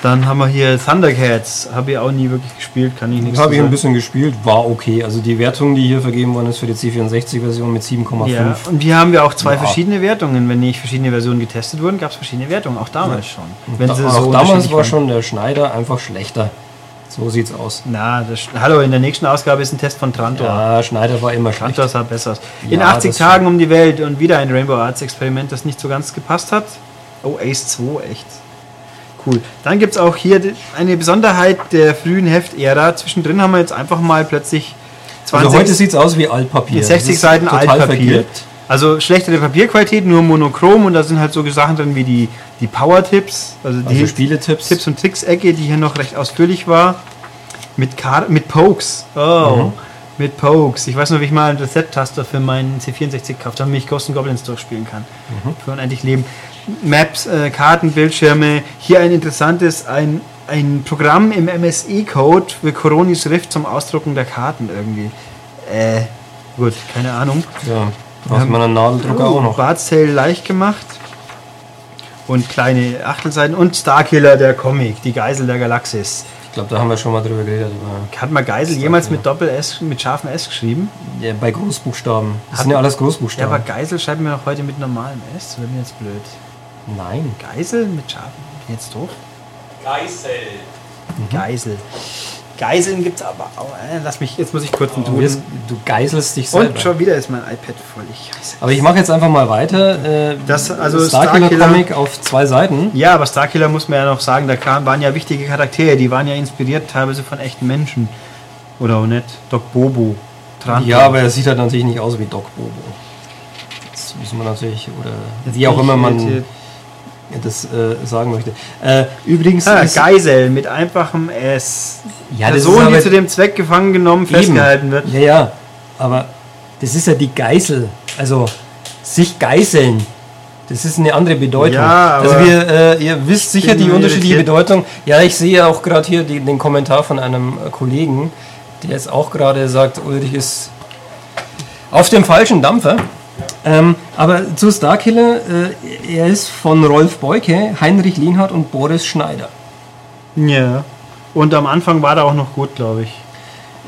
Dann haben wir hier Thundercats, habe ich auch nie wirklich gespielt, kann ich nichts sagen. Habe ich ein bisschen gespielt, war okay. Also die Wertung, die hier vergeben worden ist für die C vierundsechzig Version mit sieben Komma fünf. Ja, und hier haben wir auch zwei ja. verschiedene Wertungen. Wenn nicht verschiedene Versionen getestet wurden, gab es verschiedene Wertungen, auch damals ja. schon. Wenn da, sie auch so damals war schon der Schneider einfach schlechter. So sieht's aus. Na, das, hallo, in der nächsten Ausgabe ist ein Test von Trantor. Ja, Schneider war immer schlecht. Trantor sah besser aus. In ja, achtzig Tagen um die Welt und wieder ein Rainbow Arts Experiment, das nicht so ganz gepasst hat. Oh, Ace zwei, echt. Cool. Dann gibt es auch hier eine Besonderheit der frühen Heftära. Zwischendrin haben wir jetzt einfach mal plötzlich zwanzig... Also heute sieht es aus wie Altpapier. sechzig Seiten Altpapier. Vergilbt. Also schlechtere Papierqualität, nur monochrom, und da sind halt so Sachen drin wie die, die Power-Tipps, also die also Spieletipps, Tipps und Tricks-Ecke, die hier noch recht ausführlich war. Mit, Kar mit Pokes. Oh, mhm. mit Pokes. Ich weiß noch, wie ich mal einen Reset-Taster für meinen C vierundsechzig gekauft habe, damit ich Ghosts and Goblins durchspielen kann. Mhm. Für unendlich Leben. Maps, äh, Karten, Bildschirme. Hier ein interessantes, ein, ein Programm im M S I-Code für Coronis Rift zum Ausdrucken der Karten irgendwie. Äh, gut, keine Ahnung. Ja, aus meiner Nadeldrucker oh, auch noch. Bard's Tale leicht gemacht. Und kleine Achtelseiten. Und Starkiller, der Comic, die Geisel der Galaxis. Ich glaube, da haben wir schon mal drüber geredet. Hat man Geisel jemals mit Doppel-S, mit scharfem S geschrieben? Ja, bei Großbuchstaben. Das Hat sind ja alles Großbuchstaben. Ja, aber Geisel schreiben wir noch heute mit normalem S. Oder bin ich jetzt blöd? Nein. Geisel mit scharfem. Bin ich jetzt doof? Geisel. Mhm. Geisel. Geiseln gibt's aber auch. Äh, lass mich, jetzt muss ich kurz einen oh, Duden. Du geiselst dich selber. Und schon wieder ist mein iPad voll. Ich aber ich mache jetzt einfach mal weiter. Äh, das, also Starkiller Star Comic auf zwei Seiten. Ja, aber Starkiller muss man ja noch sagen, da waren ja wichtige Charaktere. Die waren ja inspiriert teilweise von echten Menschen. Oder auch nicht. Doc Bobo. Trantor. Ja, aber er sieht halt natürlich nicht aus wie Doc Bobo. Das muss man natürlich, oder jetzt wie auch immer man das äh, sagen möchte. Äh, übrigens ah, Geisel mit einfachem S. Ja, Person, die zu dem Zweck gefangen genommen, eben. festgehalten wird. Ja, ja, aber das ist ja die Geisel. Also sich geißeln, das ist eine andere Bedeutung. Ja, also wir, äh, ihr wisst sicher die unterschiedliche Bedeutung. Ja, ich sehe auch gerade hier die, den Kommentar von einem Kollegen, der jetzt auch gerade sagt, Ulrich ist auf dem falschen Dampfer. Ähm, aber zu Starkiller, äh, er ist von Rolf Beuke, Heinrich Lienhardt und Boris Schneider. Ja, und am Anfang war der auch noch gut, glaube ich.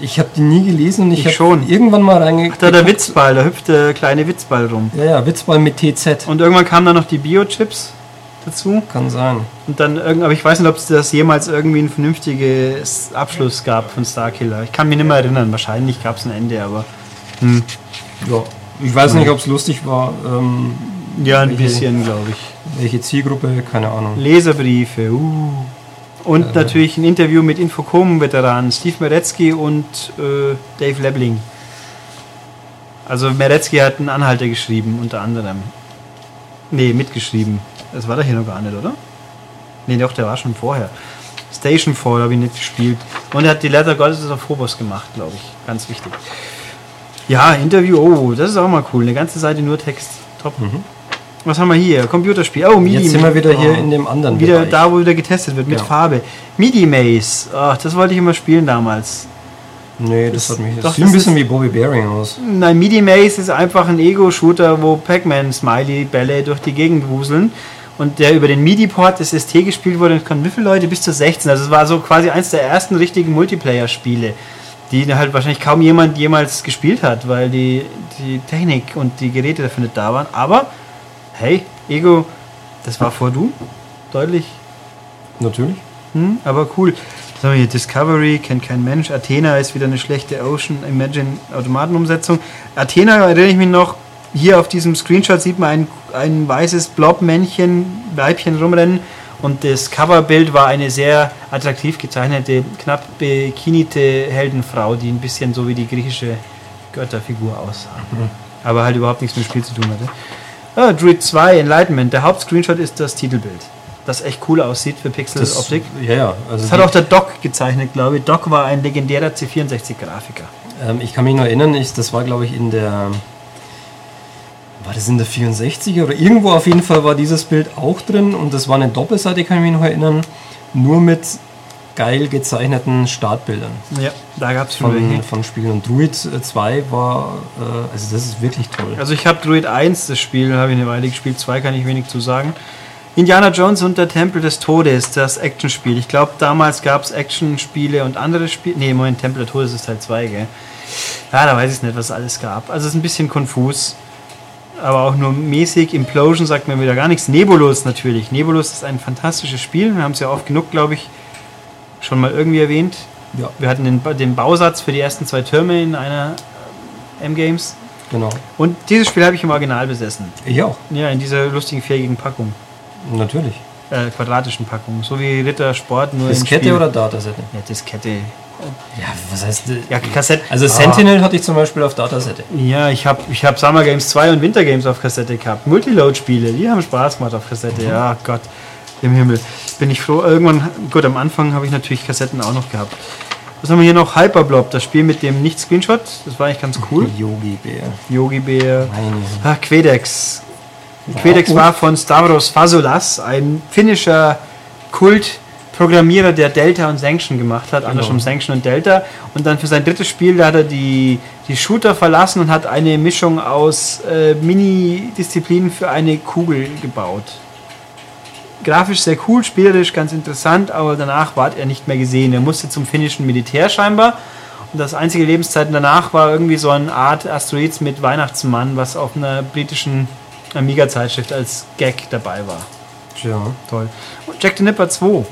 Ich habe den nie gelesen und ich, ich habe irgendwann mal reingeguckt. Ach, da der Witzball, da hüpft der kleine Witzball rum. Ja, ja, Witzball mit T Z. Und irgendwann kamen dann noch die Biochips dazu. Kann sein. Und dann irgend, aber ich weiß nicht, ob es das jemals irgendwie einen vernünftigen Abschluss gab von Starkiller. Ich kann mich nicht mehr erinnern, wahrscheinlich gab es ein Ende, aber... Hm. Ja. Ich weiß nicht, ob es lustig war. Ähm, ja, ein welche, bisschen, glaube ich. Welche Zielgruppe, keine Ahnung. Leserbriefe, uh. Und äh, natürlich ein Interview mit Infocom-Veteranen Steve Meretzky und äh, Dave Lebling. Also Meretzky hat einen Anhalter geschrieben, unter anderem. Nee, mitgeschrieben. Das war doch hier noch gar nicht, oder? Nee, doch, der war schon vorher. Station vier habe ich nicht gespielt. Und er hat die Letter Gottes auf Phobos gemacht, glaube ich. Ganz wichtig. Ja, Interview, oh, das ist auch mal cool. Eine ganze Seite nur Text. Top. Mhm. Was haben wir hier? Computerspiel. Oh, MIDI. Jetzt sind wir wieder oh. hier in dem anderen wieder Bereich. Da, wo wieder getestet wird, mit ja. Farbe. MIDI Maze. Ach, das wollte ich immer spielen damals. Nee, das, das hat mich... Doch, das sieht ein bisschen wie Bobby Bearing aus. Nein, MIDI Maze ist einfach ein Ego-Shooter, wo Pac-Man-Smiley-Bälle durch die Gegend wuseln. Und der über den MIDI-Port des S T gespielt wurde, und konnten wie viele Leute? Bis zu sechzehn. Also es war so quasi eins der ersten richtigen Multiplayer-Spiele, die halt wahrscheinlich kaum jemand jemals gespielt hat, weil die, die Technik und die Geräte dafür nicht da waren. Aber, hey, Ego, das war vor Doom, deutlich. Natürlich. Hm, aber cool. So, hier Discovery, kennt kein Mensch. Athena ist wieder eine schlechte Ocean Imagine Automatenumsetzung. Athena, erinnere ich mich noch, hier auf diesem Screenshot sieht man ein, ein weißes Blobmännchen, Weibchen rumrennen. Und das Coverbild war eine sehr attraktiv gezeichnete, knapp bikinite Heldenfrau, die ein bisschen so wie die griechische Götterfigur aussah. Mhm. Aber halt überhaupt nichts mit dem Spiel zu tun hatte. Ah, Druid zwei Enlightenment. Der Hauptscreenshot ist das Titelbild, das echt cool aussieht für Pixel-Optik. Ja, ja, also das hat auch der Doc gezeichnet, glaube ich. Doc war ein legendärer C vierundsechzig-Grafiker. Ähm, ich kann mich noch erinnern, ich, das war, glaube ich, in der... War das in der vierundsechziger oder irgendwo, auf jeden Fall war dieses Bild auch drin, und das war eine Doppelseite, kann ich mich noch erinnern, nur mit geil gezeichneten Startbildern. Ja, da gab es schon welche von Spielen. Und Druid zwei war, äh, also das ist wirklich toll. Also ich habe Druid eins, das Spiel, habe ich eine Weile gespielt, zwei kann ich wenig zu sagen. Indiana Jones und der Tempel des Todes, das Actionspiel. Ich glaube, damals gab es Actionspiele und andere Spiele. Ne, Moment, Tempel des Todes ist Teil zwei, gell? Ja, da weiß ich nicht, was es alles gab. Also es ist ein bisschen konfus. Aber auch nur mäßig. Implosion sagt mir wieder gar nichts. Nebulus natürlich. Nebulus ist ein fantastisches Spiel. Wir haben es ja oft genug, glaube ich, schon mal irgendwie erwähnt. Ja. Wir hatten den, den Bausatz für die ersten zwei Türme in einer M-Games. Genau. Und dieses Spiel habe ich im Original besessen. Ich auch. Ja, in dieser lustigen, viereckigen Packung. Natürlich. äh, quadratischen Packung. So wie Rittersport, nur Diskette oder Datasette? Ja, Diskette. Ja, was heißt das? Ja, Kassette. Also Sentinel ah. hatte ich zum Beispiel auf Datasette. Ja, ich habe ich hab Summer Games zwei und Winter Games auf Kassette gehabt. Multiload-Spiele, die haben Spaß gemacht auf Kassette. Mhm. Ja, Gott, im Himmel. Bin ich froh. Irgendwann, gut, am Anfang habe ich natürlich Kassetten auch noch gehabt. Was haben wir hier noch? Hyperblob, das Spiel mit dem Nicht-Screenshot. Das war eigentlich ganz cool. Yogi-Bär. Yogi-Bär. Ach, Quedex. Wow. Quedex war von Stavros Fazulas, ein finnischer Kult- Programmierer, der Delta und Sanction gemacht hat, andersrum genau. Sanction und Delta. Und dann für sein drittes Spiel, da hat er die, die Shooter verlassen und hat eine Mischung aus äh, Mini-Disziplinen für eine Kugel gebaut. Grafisch sehr cool, spielerisch ganz interessant, aber danach war er nicht mehr gesehen. Er musste zum finnischen Militär scheinbar. Und das einzige Lebenszeiten danach war irgendwie so eine Art Asteroids mit Weihnachtsmann, was auf einer britischen Amiga-Zeitschrift als Gag dabei war. Ja, toll. Und Jack the Nipper zwei.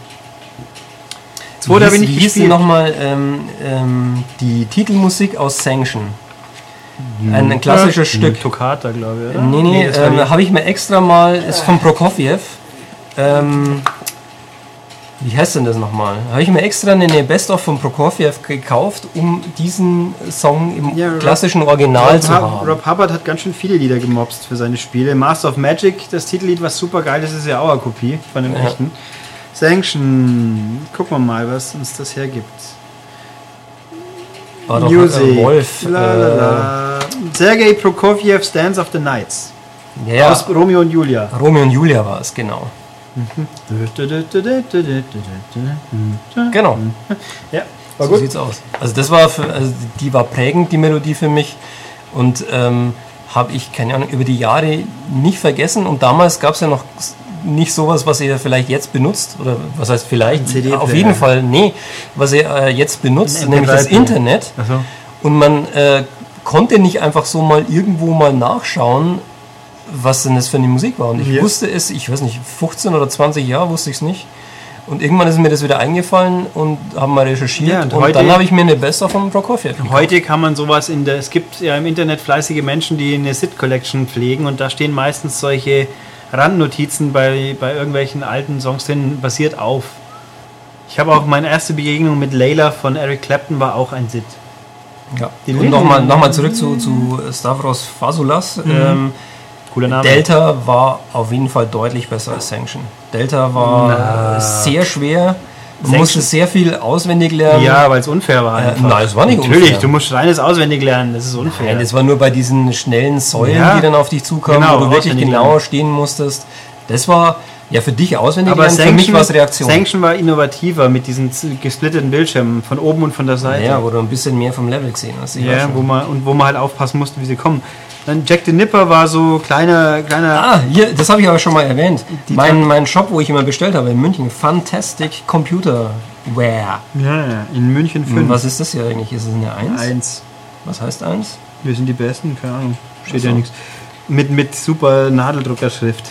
Wo da bin ich gespielt. Wie hieß denn nochmal ähm, ähm, die Titelmusik aus Sanction? Ja. Ein, ein klassisches ja. Stück. Toccata, glaube ich, oder? Nee, nee, nee ähm, habe ich mir extra mal, ist von Prokofjew. Ähm, wie heißt denn das nochmal? Habe ich mir extra eine Best-of von Prokofjew gekauft, um diesen Song im ja, klassischen Original Rob zu haben. Hub, Rob Hubbard hat ganz schön viele Lieder gemobst für seine Spiele. Master of Magic, das Titellied, was super geil ist, ist ja auch eine Kopie von dem ja. echten. Sanction. Gucken wir mal, was uns das hergibt. War doch Music. Wolf. Äh Sergei Prokofjews Dance of the Nights. Ja. Aus Romeo und Julia. Romeo und Julia war es, genau. Mhm. Genau. Ja, war gut. So sieht's aus. Also das war für, also die war prägend, die Melodie für mich. Und ähm, habe ich, keine Ahnung, über die Jahre nicht vergessen. Und damals gab es ja noch nicht sowas, was ihr vielleicht jetzt benutzt, oder was heißt vielleicht, auf jeden Fall, nee, was ihr äh, jetzt benutzt, nämlich das Internet. Ach so. Und man äh, konnte nicht einfach so mal irgendwo mal nachschauen, was denn das für eine Musik war. Und ich yes. wusste es, ich weiß nicht, fünfzehn oder zwanzig Jahre wusste ich es nicht. Und irgendwann ist mir das wieder eingefallen und haben mal recherchiert. Ja, und und heute, dann habe ich mir eine Best of von Prokofjew gekauft. Heute kann man sowas in der, es gibt ja im Internet fleißige Menschen, die eine S I D-Collection pflegen und da stehen meistens solche Randnotizen bei, bei irgendwelchen alten Songs hin basiert auf. Ich habe auch meine erste Begegnung mit Layla von Eric Clapton war auch ein S I D. Ja. Die Und nochmal noch mal zurück zu, zu Stavros Fazulas. Mhm. Ähm, Cooler Name. Delta war auf jeden Fall deutlich besser als Sanction. Delta war Na. sehr schwer. Du musstest sehr viel auswendig lernen. Ja, weil es unfair war. Äh, nein, es war nicht Natürlich, unfair. Natürlich, du musst reines auswendig lernen, das ist unfair. Nein, das war nur bei diesen schnellen Säulen, ja. die dann auf dich zukamen, genau, wo du wirklich genau lernen. stehen musstest. Das war ja für dich auswendig Aber lernen, Sanction, für mich war es Reaktion. Sanction war innovativer mit diesen gesplitteten Bildschirmen, von oben und von der Seite. Ja, wo du ein bisschen mehr vom Level gesehen hast. Ja, wo man, und wo man halt aufpassen musste, wie sie kommen. Dann Jack the Nipper war so kleiner... kleiner ah, hier, das habe ich aber schon mal erwähnt. Mein, mein Shop, wo ich immer bestellt habe in München, Fantastic Computerware. Ja, in München fünf. Was ist das hier eigentlich? Ist es eine eins? eins. Was heißt eins? Wir sind die Besten, keine Ahnung. Steht so. ja nichts. Mit, mit super Nadeldruckerschrift.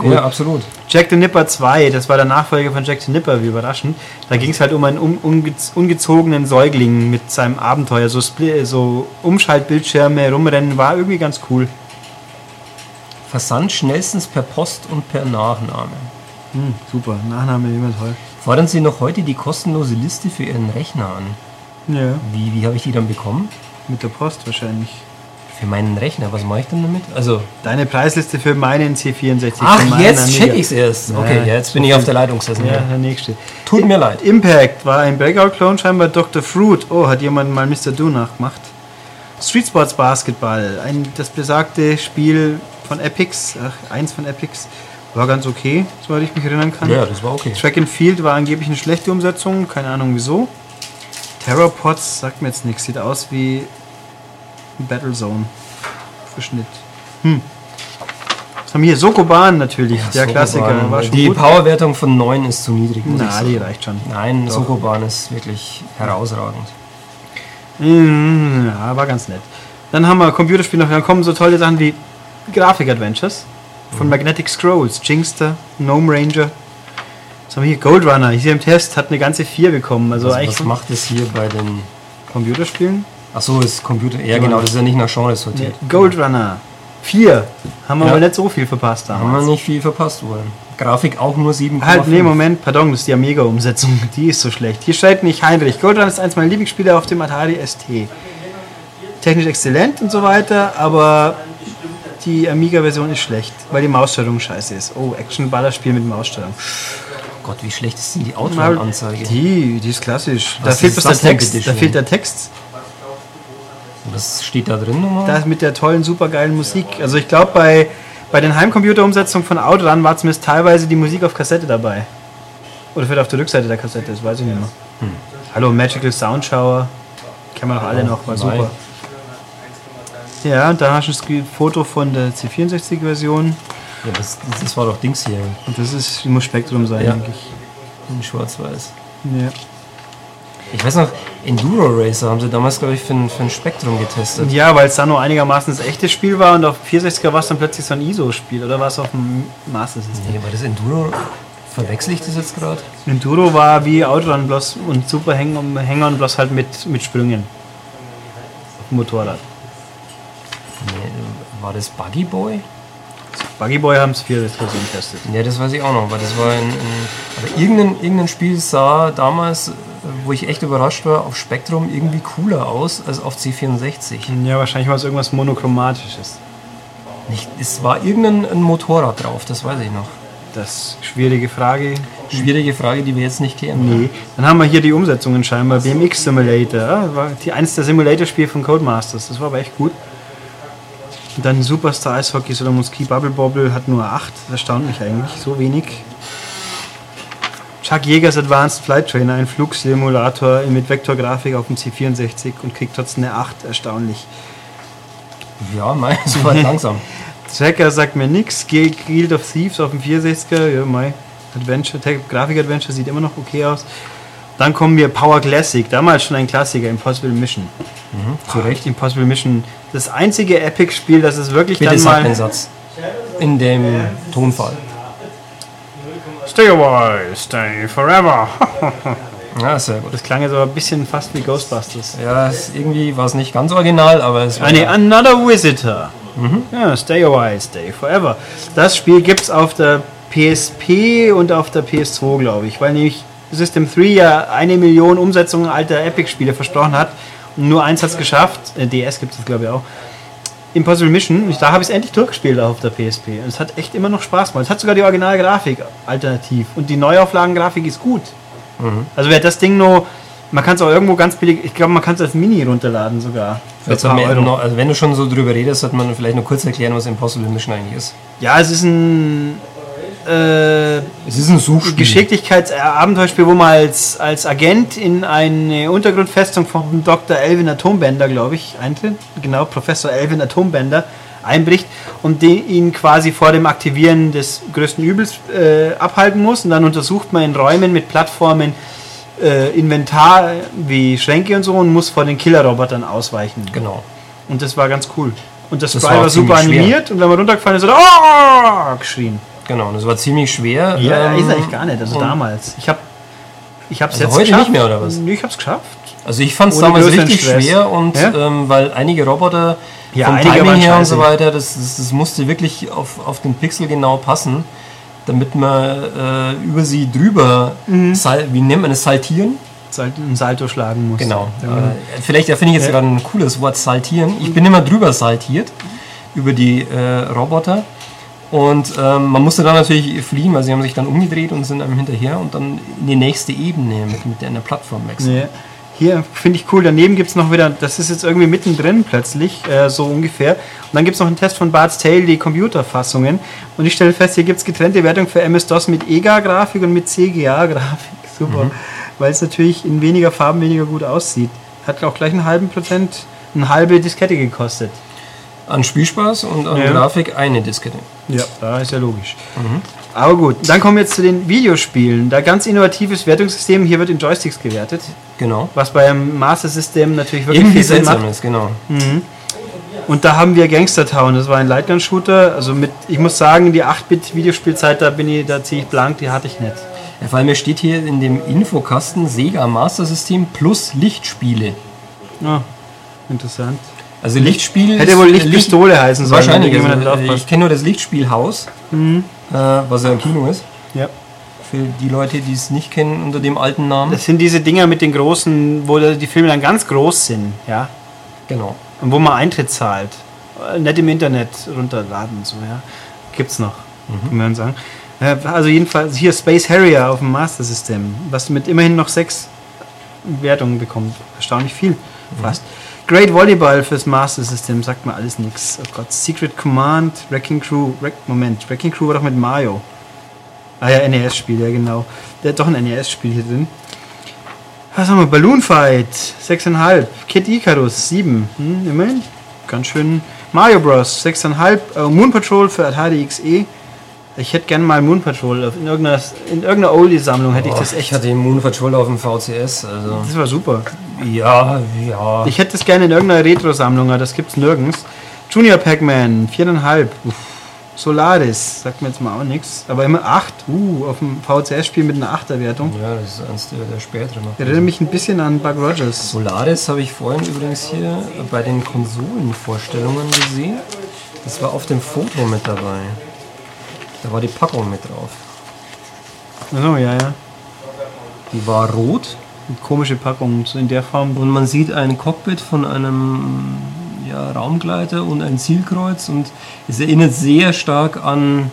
Cool. Ja, absolut. Jack the Nipper zwei, das war der Nachfolger von Jack the Nipper, wie überraschend. Da ging es halt um einen un, ungez, ungezogenen Säugling mit seinem Abenteuer. So, Spl- so Umschaltbildschirme, rumrennen, war irgendwie ganz cool. Versand schnellstens per Post und per Nachname. Hm, super, Nachname immer toll. Fordern Sie noch heute die kostenlose Liste für Ihren Rechner an? Ja. Wie, wie habe ich die dann bekommen? Mit der Post wahrscheinlich. Für meinen Rechner, was mache ich denn damit? Also deine Preisliste für meinen C vierundsechzig. Ach, jetzt check ich's erst. Okay, ja, jetzt bin ich auf der Leitung gesessen. Ja, der nächste. Tut mir leid. Impact war ein Breakout-Clone, scheinbar Doktor Fruit. Oh, hat jemand mal Mister Do nachgemacht. Street Sports Basketball, ein, das besagte Spiel von Epix, ach, eins von Epix, war ganz okay, soweit ich mich erinnern kann. Ja, das war okay. Track and Field war angeblich eine schlechte Umsetzung, keine Ahnung wieso. Terrorpods sagt mir jetzt nichts, sieht aus wie Battlezone Verschnitt. Hm. Was haben wir hier? Sokoban natürlich, ja, der Sokoban. Klassiker. War schon die gut. Powerwertung von neun ist zu niedrig. Na, die reicht schon. Nein, Doch. Sokoban ist wirklich herausragend. Ja, war ganz nett. Dann haben wir Computerspiele noch. Dann kommen so tolle Sachen wie Grafik-Adventures von mhm. Magnetic Scrolls, Jingster, Gnome Ranger. Was haben wir hier? Gold Runner. Hier im Test hat eine ganze vier bekommen. Also, also eigentlich was macht es hier bei den Computerspielen? Ach so, ist Computer. Ja, genau, das ist ja nicht nach Genre sortiert. Gold Runner. Vier. Haben wir ja. aber nicht so viel verpasst damals. Haben wir nicht viel verpasst worden. Grafik auch nur sieben Komma fünf. Halt, nee, Moment, pardon, das ist die Amiga-Umsetzung. Die ist so schlecht. Hier steht nicht Heinrich. Goldran ist eins meiner Lieblingsspieler auf dem Atari S T. Technisch exzellent und so weiter, aber die Amiga-Version ist schlecht, weil die Maussteuerung scheiße ist. Oh, Action-Ballerspiel mit Maussteuerung. Oh Gott, wie schlecht ist denn die Autorenanzeige? Die, die ist klassisch. Da fehlt, ist der Text, da fehlt der Text. Was steht da drin nochmal? Das mit der tollen, supergeilen Musik. Also ich glaube, bei, bei den Heimcomputer-Umsetzungen von Outrun war zumindest teilweise die Musik auf Kassette dabei. Oder vielleicht auf der Rückseite der Kassette, das weiß ich nicht mehr. Hm. Hallo, Magical Sound Shower. Kennen wir doch alle noch, war super. Ja, und da hast du ein Foto von der C vierundsechzig-Version. Ja, das, das war doch Dings hier. Und das ist, muss Spektrum sein, ja, denke ich. In schwarz-weiß. Ja. Ich weiß noch, Enduro Racer haben sie damals, glaube ich, für ein, für ein Spektrum getestet. Ja, weil es dann nur einigermaßen das echte Spiel war und auf vierundsechziger war es dann plötzlich so ein I S O-Spiel, oder war es auf dem Master-System? Nee, war das Enduro? Verwechsel ich das jetzt gerade? Enduro war wie Outrun bloß und Super Hänger und bloß halt mit, mit Sprüngen. Auf dem Motorrad. Nee, war das Buggy Boy? Buggy Boy haben es vier Versionen getestet. Ja, das weiß ich auch noch, weil das war ein, ein aber irgendein, irgendein Spiel sah damals, wo ich echt überrascht war, auf Spektrum irgendwie cooler aus als auf C vierundsechzig. Ja, wahrscheinlich war es irgendwas Monochromatisches. Nicht, es war irgendein Motorrad drauf, das weiß ich noch. Das ist schwierige Frage. Schwierige Frage, die wir jetzt nicht klären. Nee. Oder? Dann haben wir hier die Umsetzungen scheinbar. B M X Simulator, ja, war die, eines der Simulator-Spiele von Codemasters, das war aber echt gut. Und dann Superstar Ice Hockey Solomouski Bubble Bobble hat nur acht. Das erstaunt mich eigentlich, so wenig. Chuck Yeagers Advanced Flight Trainer, ein Flugsimulator mit Vektorgrafik auf dem C vierundsechzig und kriegt trotzdem eine acht, erstaunlich. Ja, mei, so weit langsam. Tracker sagt mir nichts. Guild of Thieves auf dem vierundsechziger, ja, mei. Adventure, Grafik Adventure sieht immer noch okay aus. Dann kommen wir Power Classic, damals schon ein Klassiker, Impossible Mission. Mhm, zu Recht, Impossible Mission. Das einzige Epic-Spiel, das ist wirklich bitte dann mal... Bitte sag den Satz. In dem Tonfall. Stay a while, stay forever. Ja, sehr gut. Das klang jetzt aber ein bisschen fast wie Ghostbusters. Ja, es, irgendwie war es nicht ganz original, aber es war... Eine ja. Another Visitor. Mhm. Ja, stay a while, stay forever. Das Spiel gibt es auf der P S P und auf der P S zwei, glaube ich, weil nämlich System drei ja eine Million Umsetzungen alter Epic-Spiele versprochen hat. Nur eins hat es geschafft, D S gibt es glaube ich auch, Impossible Mission, da habe ich es endlich durchgespielt auf der P S P und es hat echt immer noch Spaß gemacht. Es hat sogar die Originalgrafik alternativ und die Neuauflagengrafik ist gut. Mhm. Also wer das Ding nur, man kann es auch irgendwo ganz billig, ich glaube man kann es als Mini runterladen sogar. Noch, also wenn du schon so drüber redest, sollte man vielleicht nur kurz erklären, was Impossible Mission eigentlich ist. Ja, es ist ein... Äh, es ist ein Suchspiel. Geschicklichkeitsabenteuerspiel, wo man als, als Agent in eine Untergrundfestung von Doktor Elvin Atombänder, glaube ich, eintritt. Genau, Professor Elvin Atombänder einbricht und den, ihn quasi vor dem Aktivieren des größten Übels äh, abhalten muss. Und dann untersucht man in Räumen mit Plattformen äh, Inventar wie Schränke und so und muss vor den Killerrobotern ausweichen. Genau. Und das war ganz cool. Und das, das war, war super animiert schwer. Und wenn man runtergefallen ist, hat er oh! geschrien. Genau, das war ziemlich schwer. Ja, ähm, ist eigentlich gar nicht, also damals. Ich habe ich hab's also jetzt heute geschafft. Nicht mehr, oder was? Nee, ich hab's geschafft. Also ich fand es damals richtig Stress. schwer, und ja? ähm, weil einige Roboter ja, vom einige Timing her und so weiter, das, das, das musste wirklich auf, auf den Pixel genau passen, damit man äh, über sie drüber, mhm. sal, wie nennt man es, saltieren? Ein Salto schlagen muss. Genau. Ja. Äh, vielleicht erfinde ich jetzt ja. gerade ein cooles Wort, saltieren. Ich bin immer drüber saltiert, über die äh, Roboter. Und ähm, man musste dann natürlich fliehen, weil sie haben sich dann umgedreht und sind einem hinterher und dann in die nächste Ebene mit, mit einer Plattform wechseln. Nee. Hier finde ich cool, daneben gibt es noch wieder, das ist jetzt irgendwie mittendrin plötzlich, äh, so ungefähr. Und dann gibt es noch einen Test von Bart's Tale, die Computerfassungen. Und ich stelle fest, hier gibt es getrennte Wertung für M S-DOS mit E G A-Grafik und mit C G A-Grafik. Super, mhm. weil es natürlich in weniger Farben weniger gut aussieht. Hat auch gleich einen halben Prozent, eine halbe Diskette gekostet. An Spielspaß und an ja. Grafik eine Diskette. Ja, da ist ja logisch. Mhm. Aber gut, dann kommen wir jetzt zu den Videospielen. Da ganz innovatives Wertungssystem, hier wird in Joysticks gewertet. Genau. Was beim Master System natürlich wirklich irgendwie viel seltsam ist, genau. Mhm. Und da haben wir Gangster Town, das war ein Lightgun-Shooter. Also mit, ich muss sagen, die acht-Bit-Videospielzeit, da bin ich, da ziehe ich blank, die hatte ich nicht. Ja, vor allem mir steht hier in dem Infokasten Sega Master System plus Lichtspiele. Ja, interessant. Also Lichtspiel... Hätte wohl Lichtpistole Licht heißen sollen. Wahrscheinlich. Also, ich kenne nur das Lichtspielhaus, mhm. äh, was ja ein Kino ist. Ja. Für die Leute, die es nicht kennen, unter dem alten Namen. Das sind diese Dinger mit den großen, wo die Filme dann ganz groß sind. Ja. Genau. Und wo man Eintritt zahlt. Nicht im Internet runterladen und so, ja. Gibt's noch, mhm. kann man sagen. Also jedenfalls hier Space Harrier auf dem Master System, was mit immerhin noch sechs Wertungen bekommt. Erstaunlich viel, fast. Mhm. Great Volleyball fürs Master System, sagt mir alles nichts. Oh Gott, Secret Command, Wrecking Crew, Wreck, Moment, Wrecking Crew war doch mit Mario. Ah ja, N E S-Spiel, ja genau. Der hat doch ein N E S-Spiel hier drin. Was haben wir? Balloon Fight, sechs Komma fünf. Kid Icarus, sieben. Hm, immerhin, ganz schön. Mario Bros, sechs Komma fünf. Äh, Moon Patrol für Atari X E. Ich hätte gerne mal Moon Patrol. In irgendeiner, in irgendeiner Oldie-Sammlung hätte oh, ich das echt. Ich hatte den Moon Patrol auf dem V C S. Also. Das war super. Ja, ja. Ich hätte das gerne in irgendeiner Retro-Sammlung, aber das gibt's nirgends. Junior Pac-Man, vier Komma fünf. Solaris, sagt mir jetzt mal auch nichts. Aber immer acht. Uh, auf dem V C S-Spiel mit einer achter-Wertung. Ja, das ist eins der, der späteren. Erinnert mich ein bisschen an Buck Rogers. Solaris habe ich vorhin übrigens hier bei den Konsolenvorstellungen gesehen. Das war auf dem Foto mit dabei. Da war die Packung mit drauf. Achso, ja, ja. Die war rot. Eine komische Packung, so in der Form. Und man sieht ein Cockpit von einem ja, Raumgleiter und ein Zielkreuz. Und es erinnert sehr stark an...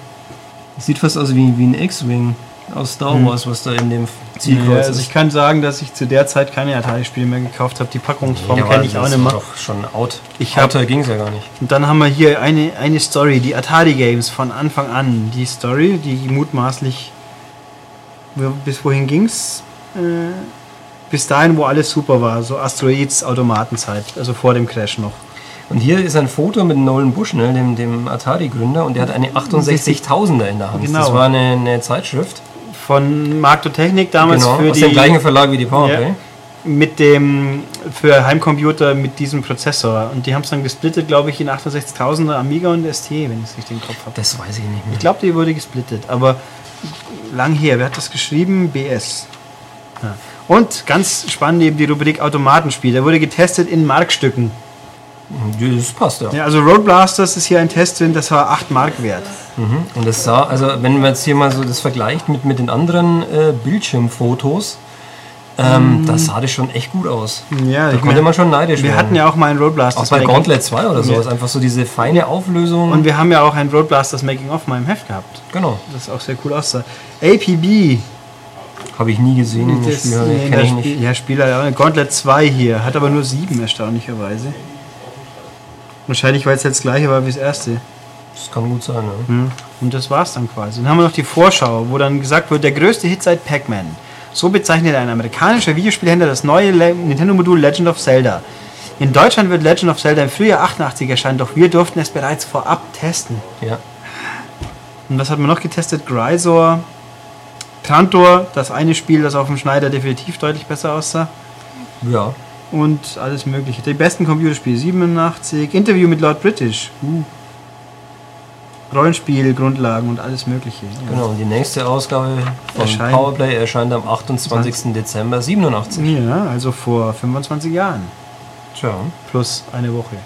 Es sieht fast aus wie, wie ein X-Wing aus Star Wars, hm. was da in dem Zielkreuz ja, ist. Also ich kann sagen, dass ich zu der Zeit keine Atari-Spiele mehr gekauft habe. Die Packungsform nee, kenne ich auch nicht mehr. Doch schon out. Ich Outer ging es ja gar nicht. Und dann haben wir hier eine, eine Story, die Atari-Games von Anfang an. Die Story, die mutmaßlich... Bis wohin ging's? Äh, bis dahin, wo alles super war. So Asteroids-Automatenzeit. Also vor dem Crash noch. Und hier ist ein Foto mit Nolan Bushnell, dem, dem Atari-Gründer. Und der hat eine achtundsechzigtausender in der Hand. Genau. Das war eine, eine Zeitschrift. Von Marktotechnik damals genau, für aus die... aus dem gleichen Verlag wie die Powerplay. Ja, mit dem... für Heimcomputer mit diesem Prozessor. Und die haben es dann gesplittet, glaube ich, in achtundsechzigtausender Amiga und S T, wenn ich es richtig im Kopf habe. Das weiß ich nicht mehr. Ich glaube, die wurde gesplittet. Aber lang her. Wer hat das geschrieben? B S. Ja. Und ganz spannend eben die Rubrik Automatenspiel. Der wurde getestet in Markstücken. Das passt ja. ja. Also Road Blasters ist hier ein Test drin, das war acht Mark wert. Mhm. Und das sah, also wenn man jetzt hier mal so das vergleicht mit, mit den anderen äh, Bildschirmfotos, ähm, mm. das sah das schon echt gut aus. Ja, da konnte meine, man schon neidisch wir werden. Wir hatten ja auch mal ein Road Blasters. Auch bei Gauntlet zwei oder so, ja. ist einfach so diese feine Auflösung. Und wir haben ja auch ein Road Blasters Making-of mal im Heft gehabt. Genau. Das auch sehr cool aussah. A P B. Habe ich nie gesehen in das, Spieler, nee, kenn ich nicht. Spiel, ja, Spieler, Gauntlet zwei hier, hat aber nur sieben erstaunlicherweise. Wahrscheinlich, weil es jetzt das gleiche war wie das erste. Das kann gut sein, ne? Mhm. Und das war's dann quasi. Dann haben wir noch die Vorschau, wo dann gesagt wird, der größte Hit seit Pac-Man. So bezeichnet ein amerikanischer Videospielhändler das neue Le- Nintendo-Modul Legend of Zelda. In Deutschland wird Legend of Zelda im Frühjahr achtundachtzig erscheinen, doch wir durften es bereits vorab testen. Ja. Und was hat man noch getestet? Grisor, Trantor, das eine Spiel, das auf dem Schneider definitiv deutlich besser aussah. Ja. Und alles mögliche. Die besten Computerspiele, siebenundachtzig, Interview mit Lord British, uh. Rollenspiel, Grundlagen und alles mögliche. Ja. Genau, und die nächste Ausgabe von erscheint Powerplay erscheint am achtundzwanzigsten Dezember siebenundachtzig. Ja, also vor fünfundzwanzig Jahren. Tja. Plus eine Woche.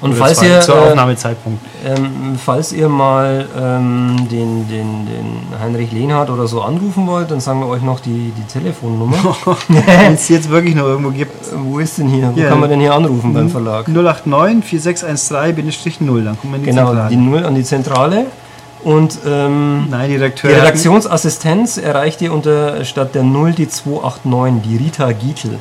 Und oder falls zwei, ihr... Zur Aufnahmezeitpunkt. Ähm, falls ihr mal ähm, den, den, den Heinrich Lehnhardt oder so anrufen wollt, dann sagen wir euch noch die, die Telefonnummer. Wenn es jetzt wirklich noch irgendwo gibt. Wo ist denn hier? Wo ja. kann man denn hier anrufen beim Verlag? null acht neun vier sechs eins drei null. Dann kommt man in die genau, Zentrale. Genau, die null an die Zentrale. Und ähm, Nein, die, Redakteur- die Redaktionsassistenz erreicht ihr unter statt der null die zwei acht neun, die Rita Gietl.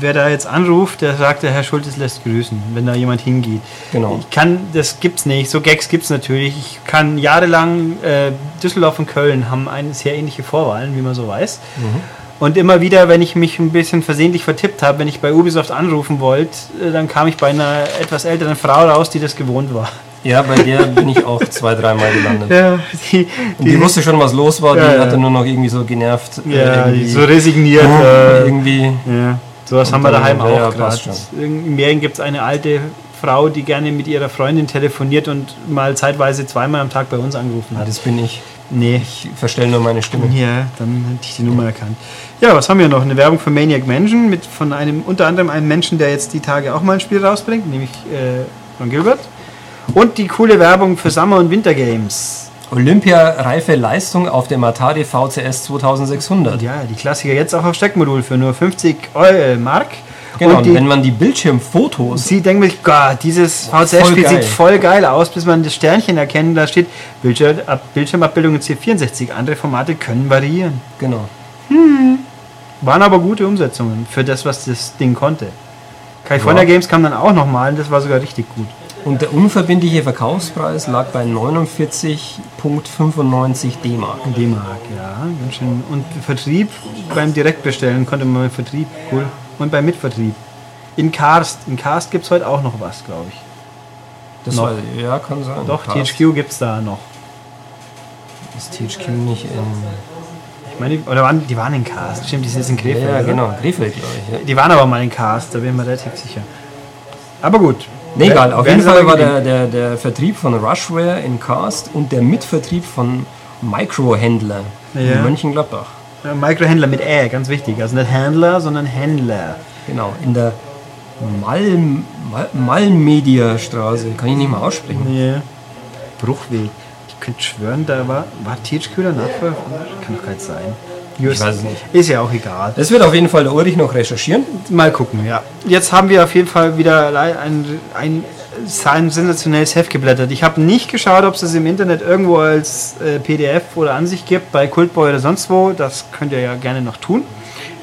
Wer da jetzt anruft, der sagt, der Herr Schultes lässt grüßen, wenn da jemand hingeht. Genau. Ich kann, das gibt's nicht, so Gags gibt's natürlich. Ich kann jahrelang, äh, Düsseldorf und Köln haben eine sehr ähnliche Vorwahlen, wie man so weiß. Mhm. Und immer wieder, wenn ich mich ein bisschen versehentlich vertippt habe, wenn ich bei Ubisoft anrufen wollte, dann kam ich bei einer etwas älteren Frau raus, die das gewohnt war. Ja, bei der bin ich auch zwei, dreimal gelandet. Ja, die, und die, die wusste schon, was los war, ja, die hatte ja. nur noch irgendwie so genervt. Ja, irgendwie, so resigniert. Äh, irgendwie. Ja. Sowas haben wir daheim auch ja, gerade. Im Märchen gibt es eine alte Frau, die gerne mit ihrer Freundin telefoniert und mal zeitweise zweimal am Tag bei uns angerufen hat. Ja, das bin ich. Nee, ich verstelle nur meine Stimme. Ja, dann hätte ich die Nummer erkannt. Ja, was haben wir noch? Eine Werbung für Maniac Mansion mit von einem, unter anderem einem Menschen, der jetzt die Tage auch mal ein Spiel rausbringt, nämlich äh, Ron Gilbert. Und die coole Werbung für Summer- und Wintergames. Olympia-reife Leistung auf dem Atari V C S zweitausendsechshundert. Ja, die Klassiker jetzt auch auf Steckmodul für nur fünfzig Euro Mark. Genau, und die, wenn man die Bildschirmfotos... Sie denken sich, Gott, dieses V C S-Spiel sieht voll geil aus, bis man das Sternchen erkennt, da steht Bildschirmabbildung C vierundsechzig. Andere Formate können variieren. Genau. Hm. Waren aber gute Umsetzungen für das, was das Ding konnte. California ja. Games kam dann auch nochmal und das war sogar richtig gut. Und der unverbindliche Verkaufspreis lag bei neunundvierzig Komma fünfundneunzig D-Mark. D-Mark, ja, ganz schön. Und Vertrieb, beim Direktbestellen konnte man Vertrieb, cool. Und beim Mitvertrieb. In Karst. In Karst gibt es heute auch noch was, glaube ich. Das noch. War, ja, kann sein. Doch, Karst. T H Q gibt es da noch. Ist T H Q nicht in... Ich meine, oder waren, die waren in Karst. Stimmt, die sind jetzt in Krefeld. Ja, ja genau, Krefeld, glaube ich. Ja. Die waren aber mal in Karst, da bin ich mir relativ sicher. Aber gut. Nee, egal, auf jeden Fall war der, der, der Vertrieb von Rushware in Karst und der Mitvertrieb von Microhändler ja. in Mönchengladbach. Ja, Microhändler mit Ä, ganz wichtig. Also nicht Händler, sondern Händler. Genau, in der Malm, Malmedia-Straße. Kann ich nicht mal aussprechen. Ja. Bruchweg. Ich könnte schwören, da war, war T H Q der Nachfolger. Kann doch gar nicht sein. Just. Ich weiß es nicht. Ist ja auch egal. Das wird auf jeden Fall der Ulrich noch recherchieren. Mal gucken, ja. Jetzt haben wir auf jeden Fall wieder ein, ein, ein sensationelles Heft geblättert. Ich habe nicht geschaut, ob es das im Internet irgendwo als äh, P D F oder Ansicht gibt, bei Kultboy oder sonst wo. Das könnt ihr ja gerne noch tun.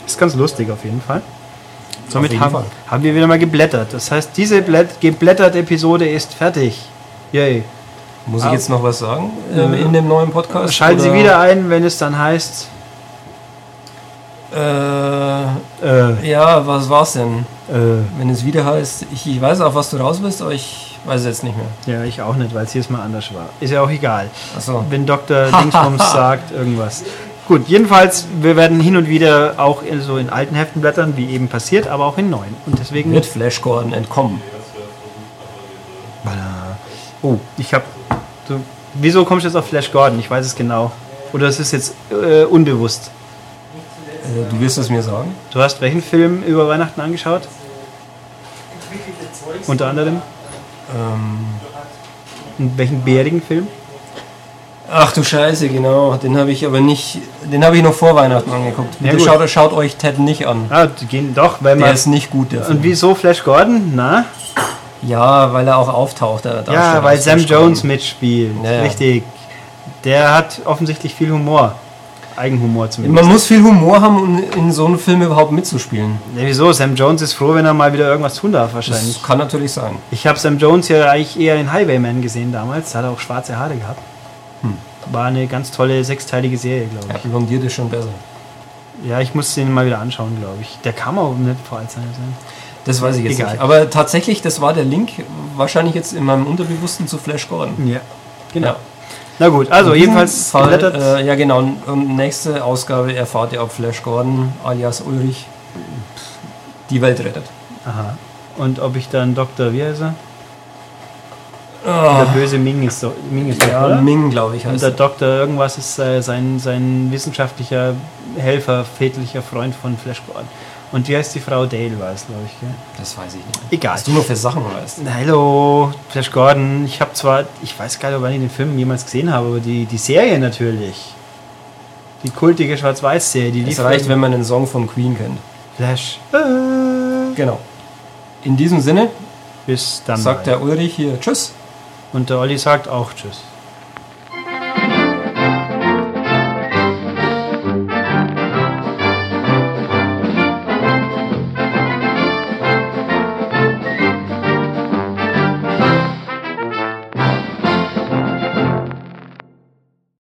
Ist ganz lustig auf jeden Fall. Somit auf jeden haben, Fall. haben wir wieder mal geblättert. Das heißt, diese Blätt- geblätterte Episode ist fertig. Yay. Muss ich jetzt noch was sagen ähm, in dem neuen Podcast? Schalten oder? Sie wieder ein, wenn es dann heißt... Äh, äh. Ja, was war's denn? Äh. Wenn es wieder heißt, ich, ich weiß auch, was du raus bist, aber ich weiß es jetzt nicht mehr. Ja, ich auch nicht, weil es jedes Mal anders war. Ist ja auch egal. Ach so. Wenn Doktor Dingsbums sagt irgendwas. Gut, jedenfalls, wir werden hin und wieder auch in, so in alten Heften blättern, wie eben passiert, aber auch in neuen. Und deswegen... Wird Flash Gordon entkommen. Oh, ich hab... Du, wieso kommst du jetzt auf Flash Gordon? Ich weiß es genau. Oder es ist jetzt äh, unbewusst. Du wirst es mir sagen. Du hast welchen Film über Weihnachten angeschaut? Unter anderem? Ähm. Welchen bärigen Film? Ach du Scheiße, genau. Den habe ich aber nicht. Den habe ich noch vor Weihnachten angeguckt. Ja, schaut, schaut euch Ted nicht an. Ah, gehen doch, weil man. Der ist nicht gut, der Film. Und wieso Flash Gordon? Na? Ja, weil er auch auftaucht. Der ja, weil Sam Jones mitspielt. Ja. Richtig. Der hat offensichtlich viel Humor. Eigenhumor zumindest. Man muss viel Humor haben, um in so einem Film überhaupt mitzuspielen. Ne, wieso? Sam Jones ist froh, wenn er mal wieder irgendwas tun darf wahrscheinlich. Das kann natürlich sein. Ich habe Sam Jones ja eigentlich eher in Highwayman gesehen damals. Da hat er auch schwarze Haare gehabt. Hm. War eine ganz tolle sechsteilige Serie, glaube ich. Ja, blondiert ist schon besser. Ja, ich muss den mal wieder anschauen, glaube ich. Der kam auch nicht vor als sein. Das weiß ich jetzt Egal. nicht. Aber tatsächlich, das war der Link wahrscheinlich jetzt in meinem Unterbewussten zu Flash Gordon. Ja, genau. Ja. Na gut, also jedenfalls Fall, äh, ja genau, und nächste Ausgabe erfahrt ihr, ob Flash Gordon alias Ulrich die Welt rettet. Aha. Und ob ich dann Doktor, wie heißt er? Oh. Der böse Ming ist doch, Ming ist ja, oder? Ming, glaube ich, heißt und der Doktor irgendwas ist äh, sein, sein wissenschaftlicher Helfer, väterlicher Freund von Flash Gordon. Und wie heißt die Frau? Dale war es, glaube ich, gell? Das weiß ich nicht. Egal. Was du nur für Sachen weißt. Na, hallo, Flash Gordon. Ich habe zwar, ich weiß gar nicht, ob ich den Film jemals gesehen habe, aber die, die Serie natürlich. Die kultige Schwarz-Weiß-Serie. Die es reicht, wenn man den Song von Queen kennt. Flash. Äh. Genau. In diesem Sinne, bis dann. Sagt mal. Der Ulrich hier Tschüss. Und der Olli sagt auch Tschüss.